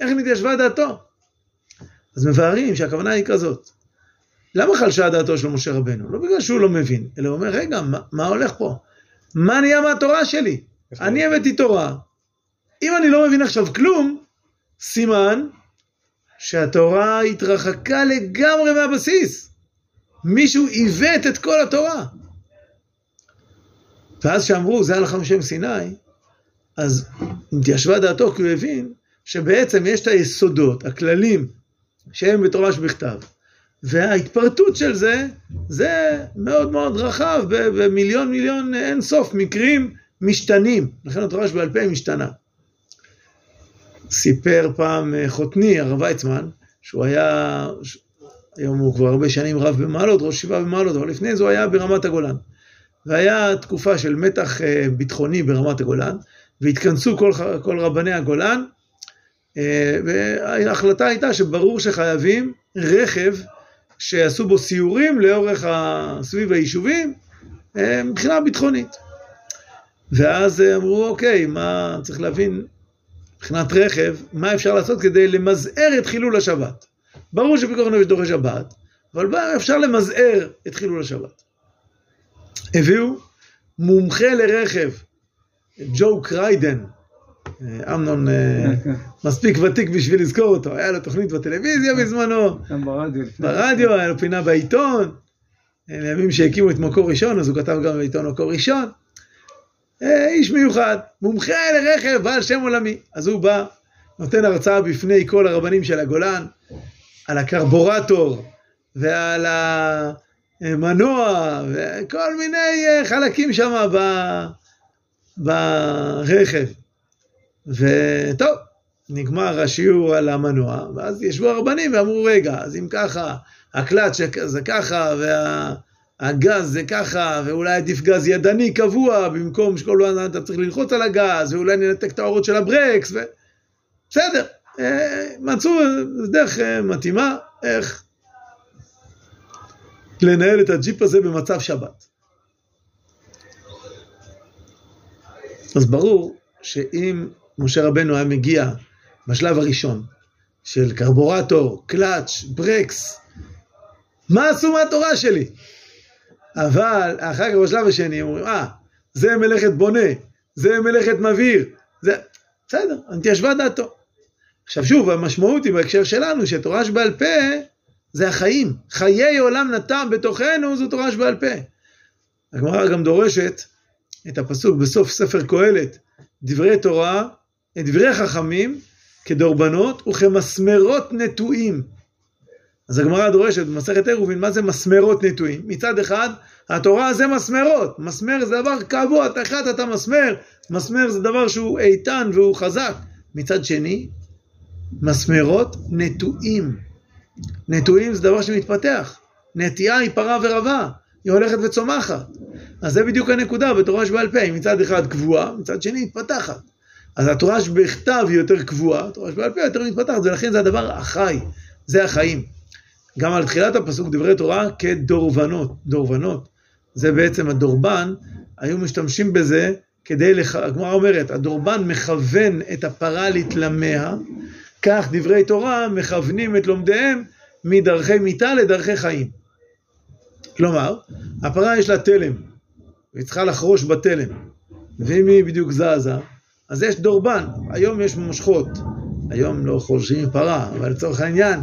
איך מתיישבה דעתו? אז מבארים שהכוונה היא כזאת, למה חלשה דעתו של משה רבנו? לא בגלל שהוא לא מבין, אלא הוא אומר, רגע, מה, מה הולך פה? מה נהיה מהתורה שלי? אני הבאתי תורה. אם אני לא מבין עכשיו כלום, סימן שהתורה התרחקה לגמרי מהבסיס. מישהו הבאת את כל התורה. ואז שאמרו, זה הלכה משם סיני, אז התיישבה דעתו, כי הוא הבין שבעצם יש את היסודות, הכללים, שהם בתורה שבכתב. וההתפרטות של זה, זה מאוד מאוד רחב, ומיליון מיליון אין סוף, מקרים משתנים, לכן התורה שבעל פה משתנה. סיפר פעם חותני, הרב ויצמן, שהוא היה, היום הוא כבר הרבה שנים רב במעלות, ראש שיבה במעלות, אבל לפני זה הוא היה ברמת הגולן. והיה תקופה של מתח ביטחוני ברמת הגולן, והתכנסו כל, כל רבני הגולן, וההחלטה הייתה שברור שחייבים רכב, שעשו בו סיורים לאורך סביב היישובים, מבחינה ביטחונית. ואז אמרו, אוקיי, מה צריך להבין, מבחינת רכב, מה אפשר לעשות כדי למזער את חילול השבת? ברור שפיקוח נפש דורש שבת, אבל בערב אפשר למזער את חילול השבת. הביאו מומחה לרכב, ג'ו קריידן, אמנון מספיק ותיק בשביל לזכור אותו, היה לו תוכנית בטלוויזיה בזמנו, ברדיו, היה לו פינה בעיתון, לימים שהקימו את מקור ראשון, אז הוא כתב גם בעיתון מקור ראשון, איש מיוחד, מומחה לרכב, בעל שם עולמי, אז הוא בא, נותן הרצאה בפני כל הרבנים של הגולן, על הקרבורטור, ועל המנוע, וכל מיני חלקים שם ב... ברכב. וטוב, נגמר השיעור על המנוע, ואז ישבו הרבנים ואמרו, רגע, אז אם ככה, הקלט זה ככה, והגז זה ככה, ואולי עדיף גז ידני קבוע, במקום שכל לא אתה צריך ללחוץ על הגז, ואולי ננתק את האורות של הברקס, ו... בסדר, מצאו דרך מתאימה, איך לנהל את הג'יפ הזה במצב שבת. אז ברור שאם משה רבנו היה מגיע בשלב הראשון של קרבורטור, קלאץ', ברקס, מה עשו מהתורה שלי? אבל אחר כך בשלב השני אומרים, אה, זה מלאכת בונה, זה מלאכת מביר, זה... בסדר, נתיישבה דעתו. עכשיו שוב, המשמעות היא בהקשר שלנו, שתורה שבעל פה זה החיים. חיי עולם נטע בתוכנו, זו תורה שבעל פה. הגמרא גם דורשת את הפסוק בסוף ספר קהלת, דברי תורה, דברי חכמים, כדורבנות וכמסמרות נטועים. אז הגמרא דורשת במסכת עירובין, מה זה מסמרות נטועים? מצד אחד, התורה זה מסמרות, מסמר זה דבר קבוע, תחת אתה מסמר, מסמר זה דבר שהוא איתן והוא חזק. מצד שני, מסמרות נטועים, נטועים זה דבר שמתפתח, נטייה היא פרה ורבה, היא הולכת וצומחת, אז זה בדיוק הנקודה בתורה שבעל פה, מצד אחד קבועה, מצד שני מתפתחת, אז התורה שבכתב היא יותר קבועה, התורה שבעל פה יותר מתפתחת, ולכן זה הדבר החי, זה החיים. גם על תחילת הפסוק דברי תורה כדורבנות, דורבנות, זה בעצם הדורבן, היו משתמשים בזה כדי, לח... הגמרא אומרת, הדורבן מכוון את הפרה להתלמיה, כך דברי תורה מכוונים את לומדיהם מדרכי מיטה לדרכי חיים. כלומר, הפרה יש לה תלם, היא צריכה לחרוש בתלם, ואם היא בדיוק זזה, אז יש דורבן, היום יש מושכות, היום לא חורשים פרה, אבל לצורך העניין,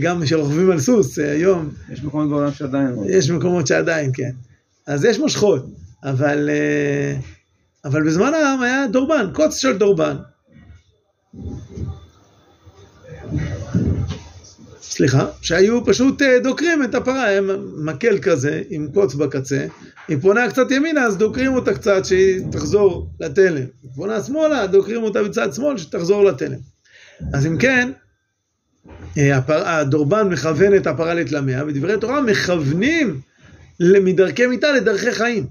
גם שרוכבים על סוס, היום... יש מקומות בעולם שעדיין. יש מקומות שעדיין, כן. אז יש מושכות, אבל, אבל בזמן העם היה דורבן, קוץ של דורבן. סליחה, שהיו פשוט דוקרים את הפרה, הם מקל כזה, עם קוץ בקצה, היא פונה קצת ימינה, אז דוקרים אותה קצת שהיא תחזור לתלם. היא פונה שמאלה, דוקרים אותה בצד שמאל שתחזור לתלם. אז אם כן, הדורבן מכוון את הפרה להתלמיה, ודברי תורה מכוונים מדרכי מיטה לדרכי חיים.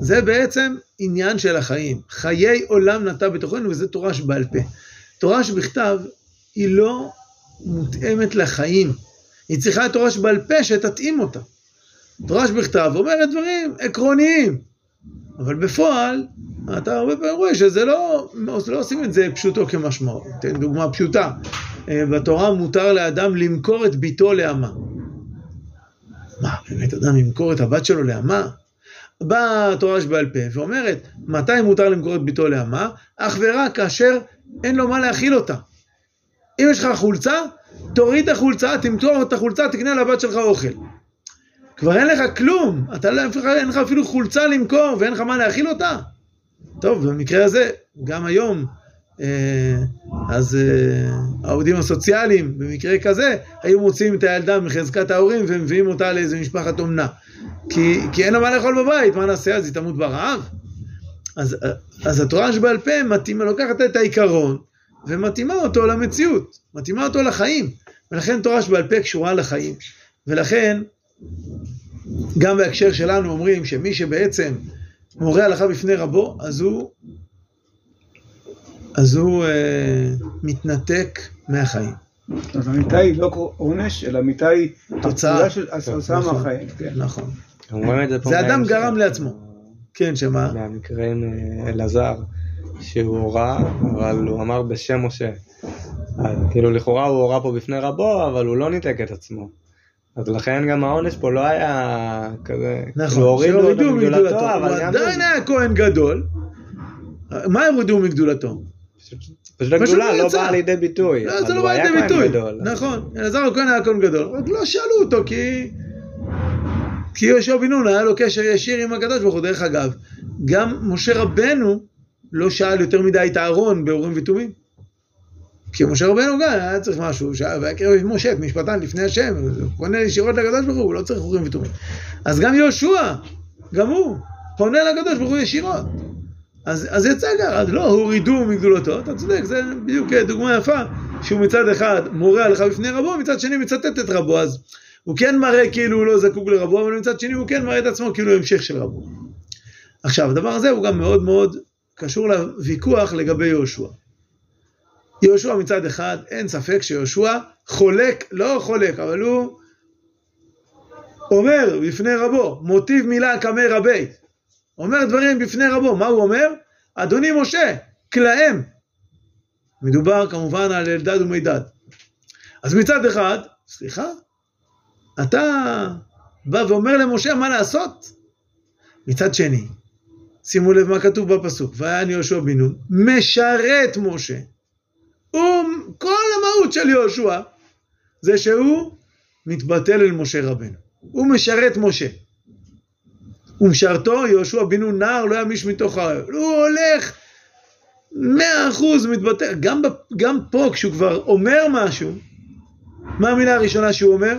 זה בעצם עניין של החיים. חיי עולם נטע בתוכנו, וזה תורה שבעל פה. תורה שבכתב היא לא מותאמת לחיים. היא צריכה תורה שבעל פה שתתאים אותה. תורה שבכתב אומרת דברים עקרוניים, אבל בפועל, אתה הרבה פעמים רואה שזה לא, לא עושים את זה פשוטו כמשמעו. תן דוגמה פשוטה. בתורה מותר לאדם למכור את ביתו לאמה. מה, באמת אדם למכור את הבת שלו לאמה? באה התורה שבעל פה ואומרת, מתי מותר למכור את ביתו לאמה? אך ורק כאשר אין לו מה להכיל אותה. אם יש לך חולצה, תוריד את החולצה, תמכור את החולצה, תקנה לבת שלך אוכל. כבר אין לך כלום, אתה לא, אין לך אפילו חולצה למכור ואין לך מה להכיל אותה. טוב, במקרה הזה, גם היום, אז העובדים הסוציאליים במקרה כזה היו מוצאים את הילדה מחזקת ההורים ומביאים אותה לאיזו משפחת אומנה, כי, כי אין לו מה לאכול בבית, מה נעשה? אז היא תמות ברעב. אז, אז התורה שבעל פה מתאימה, לוקחת את העיקרון ומתאימה אותו למציאות, מתאימה אותו לחיים, ולכן תורה שבעל פה קשורה לחיים. ולכן גם בהקשר שלנו אומרים שמי שבעצם מורה הלכה בפני רבו, אז הוא אז הוא אה, מתנתק מהחיים. אז המיטה היא לא עונש, אלא המיטה היא תוצאה של התוצאה מהחיים. נכון. זה אדם גרם לעצמו. כן, שמה? מהמקרה עם אלעזר, שהוא הורה, אבל הוא אמר בשם משה. כאילו לכאורה הוא הורה פה בפני רבו, אבל הוא לא ניתק את עצמו. אז לכן גם העונש פה לא היה כזה, נכון, שהורידו את מגדולתו, אבל הוא עדיין היה כהן גדול. מה הורידו מגדולתו? פשוט הגדולה לא באה לידי ביטוי, אבל הוא היה כהן גדול. נכון, אלעזר הכהן היה כהן גדול, רק לא שאלו אותו, כי כי יהושע בן נון היה לו קשר ישיר עם הקדוש ברוך הוא. דרך אגב, גם משה רבנו לא שאל יותר מדי את אהרן באורים ותומים, כי משה רבנו גם היה צריך משהו, ויקרא משה את משפטן לפני השם, הוא פונה ישירות לקדוש ברוך הוא, הוא לא צריך אורים ותומים. אז גם יהושע, גם הוא, פונה לקדוש ברוך הוא ישירות. אז, אז יצא גם, אז לא הורידו מגדולתו, אתה צודק, זה בדיוק דוגמה יפה, שהוא מצד אחד מורה עליך בפני רבו, מצד שני מצטט את רבו, אז הוא כן מראה כאילו הוא לא זקוק לרבו, אבל מצד שני הוא כן מראה את עצמו כאילו המשך של רבו. עכשיו, הדבר הזה הוא גם מאוד מאוד קשור לוויכוח לגבי יהושע. יהושע מצד אחד, אין ספק שיהושע חולק, לא חולק, אבל הוא אומר בפני רבו, מוטיב מילה כמי רבי, אומר דברים בפני רבו. מה הוא אומר? אדוני משה, כלאם. מדובר כמובן על אלדד ומידד. אז מצד אחד, סליחה, אתה בא ואומר למשה מה לעשות? מצד שני, שימו לב מה כתוב בפסוק, והיה יהושע בן נון משרת משה. כל המהות של יהושע זה שהוא מתבטל אל משה רבנו, הוא משרת משה. ומשרתו יהושע בן נון נער לא ימיש מתוך האוהל, הוא הולך מאה אחוז מתבטל. גם, גם פה כשהוא כבר אומר משהו, מה המילה הראשונה שהוא אומר?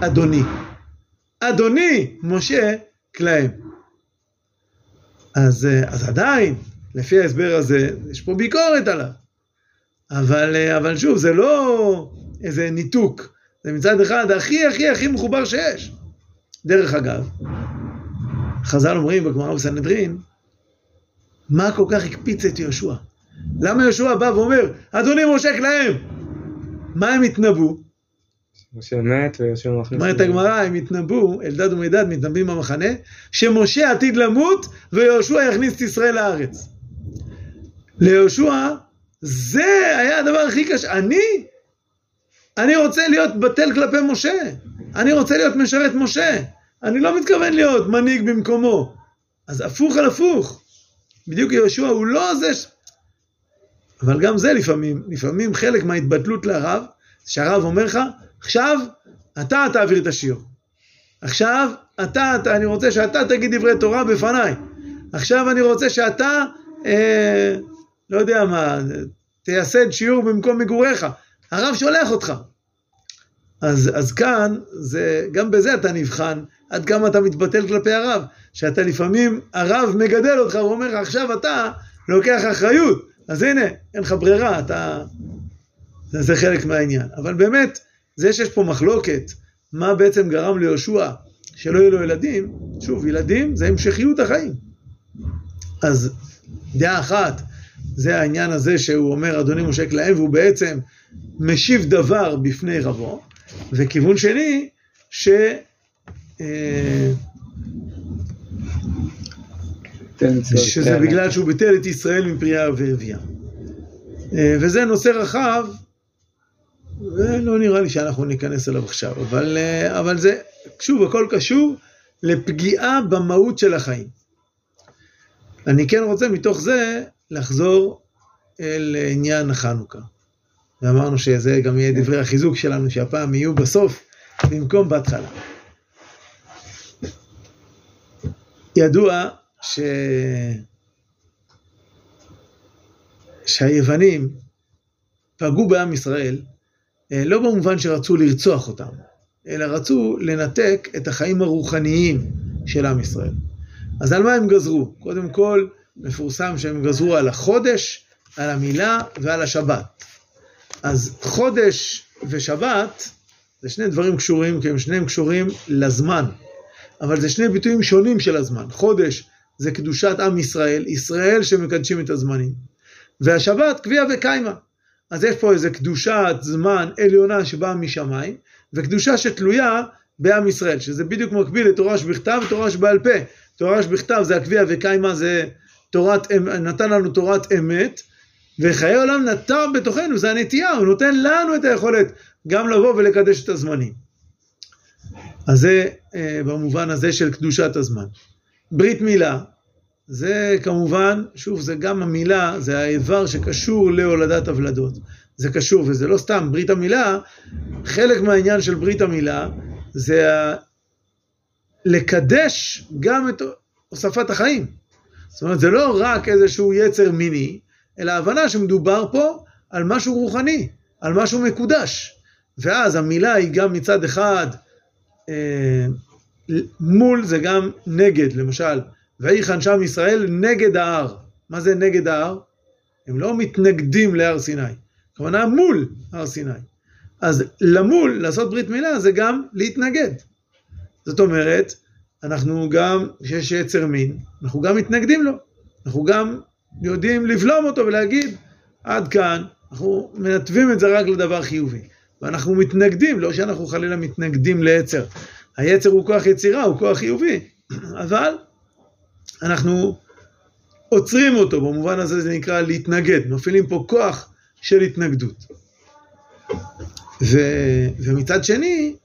אדוני. אדוני משה כלאם. אז, אז עדיין לפי ההסבר הזה יש פה ביקורת עליו, אבל, אבל שוב, זה לא איזה ניתוק, זה מצד אחד הכי הכי הכי מחובר שיש. דרך אגב, חז"ל אומרים בגמרא בסנהדרין, מה כל כך הקפיץ את יהושע? למה יהושע בא ואומר אדוני משה כלאם? מה הם התנבאו? משה מת ויהושע מכניס. אומרת הגמרא, הם התנבאו, אלדד ומידד מתנבאים במחנה, שמשה עתיד למות ויהושע יכניס את ישראל לארץ. ליהושע זה היה הדבר הכי קשה. אני, אני רוצה להיות בטל כלפי משה, אני רוצה להיות משרת משה, אני לא מתכוון להיות מנהיג במקומו. אז הפוך על הפוך, בדיוק יהושע הוא לא זה, ש... אבל גם זה לפעמים, לפעמים חלק מההתבטלות לרב, שהרב אומר לך, עכשיו אתה תעביר את השיעור, עכשיו אתה, אתה אני רוצה שאתה תגיד דברי תורה בפניי, עכשיו אני רוצה שאתה, אה, לא יודע מה, תייסד שיעור במקום מגוריך, הרב שולח אותך. אז, אז כאן, זה, גם בזה אתה נבחן, עד כמה אתה מתבטל כלפי הרב, שאתה לפעמים, הרב מגדל אותך, הוא אומר, עכשיו אתה לוקח אחריות, אז הנה, אין לך ברירה, אתה... זה, זה חלק מהעניין. אבל באמת, זה שיש פה מחלוקת, מה בעצם גרם ליהושע, שלא יהיו לו ילדים, שוב, ילדים זה המשכיות החיים. אז דעה אחת, זה העניין הזה שהוא אומר אדוני משה כלאם, והוא בעצם משיב דבר בפני רבו, וכיוון שני, ש... שזה בגלל שהוא ביטל את ישראל מפריה ורבייה. וזה נושא רחב, ולא נראה לי שאנחנו ניכנס אליו עכשיו, אבל, אבל זה, שוב, הכל קשור לפגיעה במהות של החיים. אני כן רוצה מתוך זה לחזור אל עניין החנוכה. ואמרנו שזה גם יהיה דברי החיזוק שלנו, שהפעם יהיו בסוף, במקום בהתחלה. ידוע ש... שהיוונים פגעו בעם ישראל, לא במובן שרצו לרצוח אותם, אלא רצו לנתק את החיים הרוחניים של עם ישראל. אז על מה הם גזרו? קודם כל, מפורסם שהם גזרו על החודש, על המילה ועל השבת. אז חודש ושבת, זה שני דברים קשורים, כי הם שניהם קשורים לזמן. אבל זה שני ביטויים שונים של הזמן. חודש זה קדושת עם ישראל, ישראל שמקדשים את הזמנים. והשבת קביעה וקיימה. אז יש פה איזה קדושת זמן עליונה שבאה משמיים, וקדושה שתלויה בעם ישראל, שזה בדיוק מקביל לתורה שבכתב, תורה שבעל פה. תורה שבכתב זה הקביעה וקיימה, זה תורת, נתן לנו תורת אמת, וחיי עולם נטע בתוכנו, זה הנטייה, הוא נותן לנו את היכולת גם לבוא ולקדש את הזמנים. אז זה במובן הזה של קדושת הזמן. ברית מילה, זה כמובן, שוב, זה גם המילה, זה האיבר שקשור להולדת הולדות. זה קשור, וזה לא סתם, ברית המילה, חלק מהעניין של ברית המילה, זה ה... לקדש גם את הוספת החיים. זאת אומרת, זה לא רק איזשהו יצר מיני, אלא ההבנה שמדובר פה על משהו רוחני, על משהו מקודש. ואז המילה היא גם מצד אחד, אה, מול זה גם נגד, למשל, ויחן שם ישראל נגד ההר. מה זה נגד ההר? הם לא מתנגדים להר סיני. הכוונה מול הר סיני. אז למול, לעשות ברית מילה, זה גם להתנגד. זאת אומרת, אנחנו גם, כשיש יצר מין, אנחנו גם מתנגדים לו. אנחנו גם יודעים לבלום אותו ולהגיד, עד כאן, אנחנו מנתבים את זה רק לדבר חיובי. ואנחנו מתנגדים, לא שאנחנו חלילה מתנגדים ליצר. היצר הוא כוח יצירה, הוא כוח חיובי. אבל אנחנו עוצרים אותו, במובן הזה זה נקרא להתנגד, מפעילים פה כוח של התנגדות. ו, ומצד שני,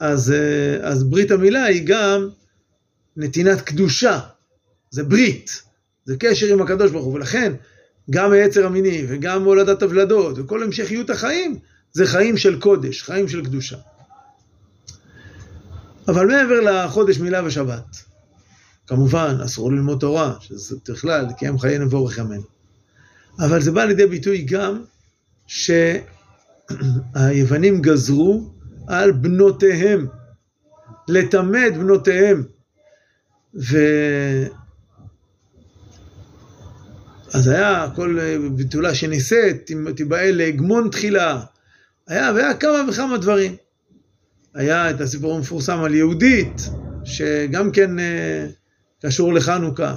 אז, אז ברית המילה היא גם נתינת קדושה, זה ברית, זה קשר עם הקדוש ברוך הוא, ולכן גם היצר המיני וגם הולדת הולדות וכל המשכיות החיים, זה חיים של קודש, חיים של קדושה. אבל מעבר לחודש מילה ושבת, כמובן, אסור ללמוד תורה, שזה בכלל, כי הם חיים נבורך ימינו. אבל זה בא לידי ביטוי גם, שהיוונים גזרו על בנותיהם, לטמא את בנותיהם. ו... אז היה כל ביטולה שניסית, תיבעל להגמון תחילה, היה, והיה כמה וכמה דברים. היה את הסיפור המפורסם על יהודית, שגם כן... קשור לחנוכה.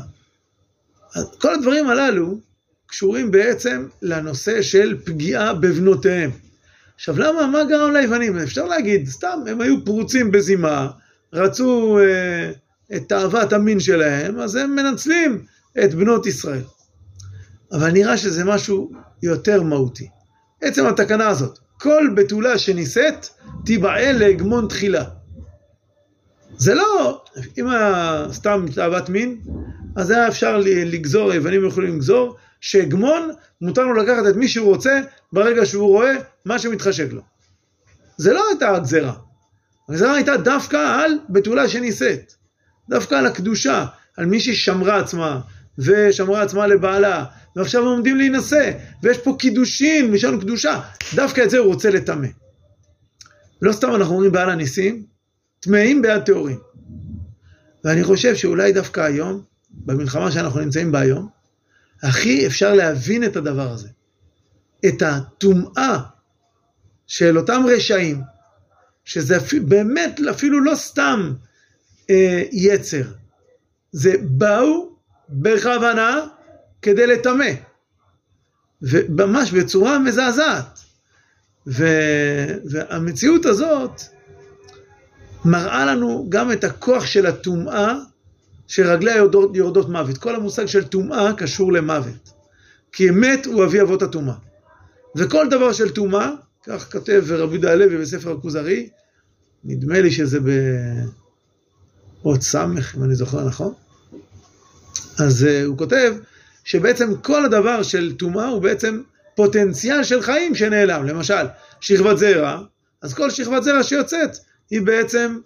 כל הדברים הללו קשורים בעצם לנושא של פגיעה בבנותיהם. עכשיו למה, מה גרם ליוונים? אפשר להגיד, סתם הם היו פרוצים בזימה, רצו אה, את תאוות המין שלהם, אז הם מנצלים את בנות ישראל. אבל נראה שזה משהו יותר מהותי. עצם התקנה הזאת, כל בתולה שניסית תיבעל להגמון תחילה. זה לא, אם סתם תאוות מין, אז היה אפשר לגזור, היוונים יכולים לגזור, שהגמון מותר לו לקחת את מי שהוא רוצה, ברגע שהוא רואה מה שמתחשק לו. זה לא הייתה הגזרה. הגזרה הייתה דווקא על בתולה שניסית, דווקא על הקדושה, על מי ששמרה עצמה, ושמרה עצמה לבעלה, ועכשיו עומדים להינשא, ויש פה קידושין, משלנו קדושה, דווקא את זה הוא רוצה לטמא. לא סתם אנחנו אומרים בעל הניסים, תמאים בעד תיאורים. ואני חושב שאולי דווקא היום, במלחמה שאנחנו נמצאים בה היום, הכי אפשר להבין את הדבר הזה. את התומעה של אותם רשעים, שזה באמת אפילו לא סתם אה, יצר. זה באו בכוונה כדי לטמא. וממש בצורה מזעזעת. ו... והמציאות הזאת, מראה לנו גם את הכוח של הטומאה, שרגליה יורדות, יורדות מוות. כל המושג של טומאה קשור למוות. כי מת הוא אבי אבות הטומאה. וכל דבר של טומאה, כך כתב רבי יהודה הלוי בספר הכוזרי, נדמה לי שזה באות סמך, אם אני זוכר נכון. אז uh, הוא כותב, שבעצם כל הדבר של טומאה, הוא בעצם פוטנציאל של חיים שנעלם. למשל, שכבת זרע, אז כל שכבת זרע שיוצאת, היא בעצם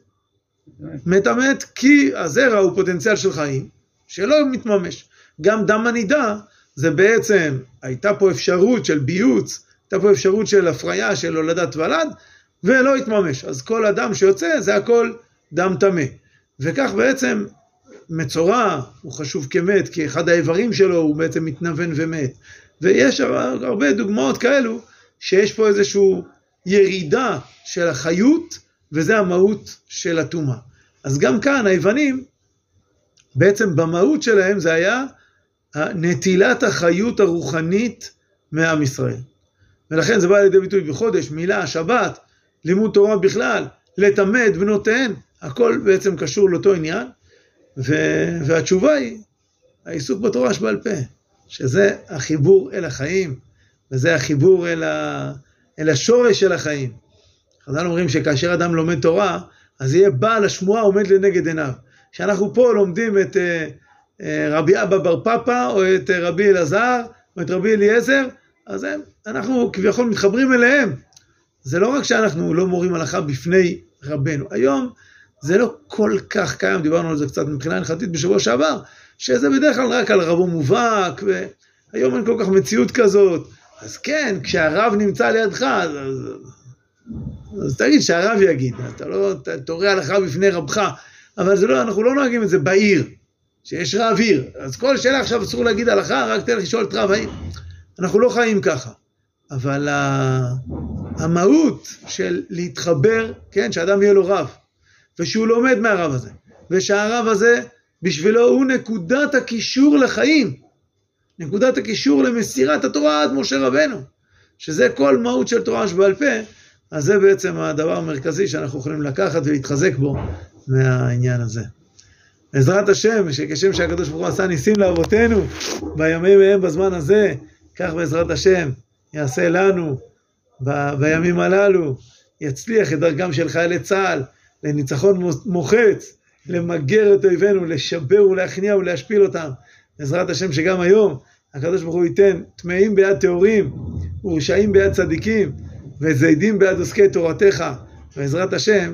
מתמת, כי הזרע הוא פוטנציאל של חיים, שלא מתממש. גם דם הנידה, זה בעצם, הייתה פה אפשרות של ביוץ, הייתה פה אפשרות של הפריה, של הולדת ולד, ולא התממש. אז כל הדם שיוצא, זה הכל דם טמא. וכך בעצם, מצורע, הוא חשוב כמת, כי אחד האיברים שלו, הוא בעצם מתנוון ומת. ויש הרבה דוגמאות כאלו, שיש פה איזשהו ירידה של החיות, וזה המהות של הטומאה. אז גם כאן היוונים, בעצם במהות שלהם זה היה נטילת החיות הרוחנית מעם ישראל. ולכן זה בא לידי ביטוי בחודש, מילה, שבת, לימוד תורה בכלל, לטמא את בנותיהן, הכל בעצם קשור לאותו עניין, ו- והתשובה היא, העיסוק בתורה שבעל פה, שזה החיבור אל החיים, וזה החיבור אל, ה- אל השורש של החיים. חז"ל אומרים שכאשר אדם לומד תורה, אז יהיה בעל השמועה עומד לנגד עיניו. כשאנחנו פה לומדים את רבי אבא בר פאפה, או את רבי אלעזר, או את רבי אליעזר, אז הם, אנחנו כביכול מתחברים אליהם. זה לא רק שאנחנו לא מורים הלכה בפני רבנו. היום זה לא כל כך קיים, דיברנו על זה קצת מבחינה הלכתית בשבוע שעבר, שזה בדרך כלל רק על רבו מובהק, והיום אין כל כך מציאות כזאת. אז כן, כשהרב נמצא לידך, אז, אז, אז תגיד שהרב יגיד, אתה לא תורא הלכה בפני רבך, אבל זה לא, אנחנו לא נוהגים את זה בעיר, שיש רב עיר, אז כל שאלה עכשיו אסור להגיד הלכה, רק תלך לשאול את רב העיר. אנחנו לא חיים ככה, אבל המהות של להתחבר, כן, שאדם יהיה לו רב, ושהוא לומד מהרב הזה, ושהרב הזה בשבילו הוא נקודת הקישור לחיים, נקודת הקישור למסירת התורה עד משה רבנו, שזה כל מהות של תורה שבעל פה, אז זה בעצם הדבר המרכזי שאנחנו יכולים לקחת ולהתחזק בו מהעניין הזה. בעזרת השם, שכשם שהקדוש ברוך הוא עשה ניסים לאבותינו, בימים ההם בזמן הזה, כך בעזרת השם יעשה לנו ב- בימים הללו, יצליח את דרכם של חיילי צה"ל, לניצחון מוחץ, למגר את אויבינו, לשבר ולהכניע ולהשפיל אותם. בעזרת השם שגם היום הקדוש ברוך הוא ייתן טמאים ביד טהורים, ורשעים ביד צדיקים, וזיידים ביד עוסקי תורתך. בעזרת השם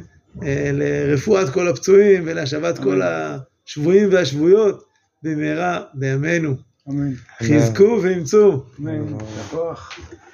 לרפואת כל הפצועים ולהשבת כל השבויים והשבויות במהרה בימינו. אמן. חזקו ואמצו. אמן.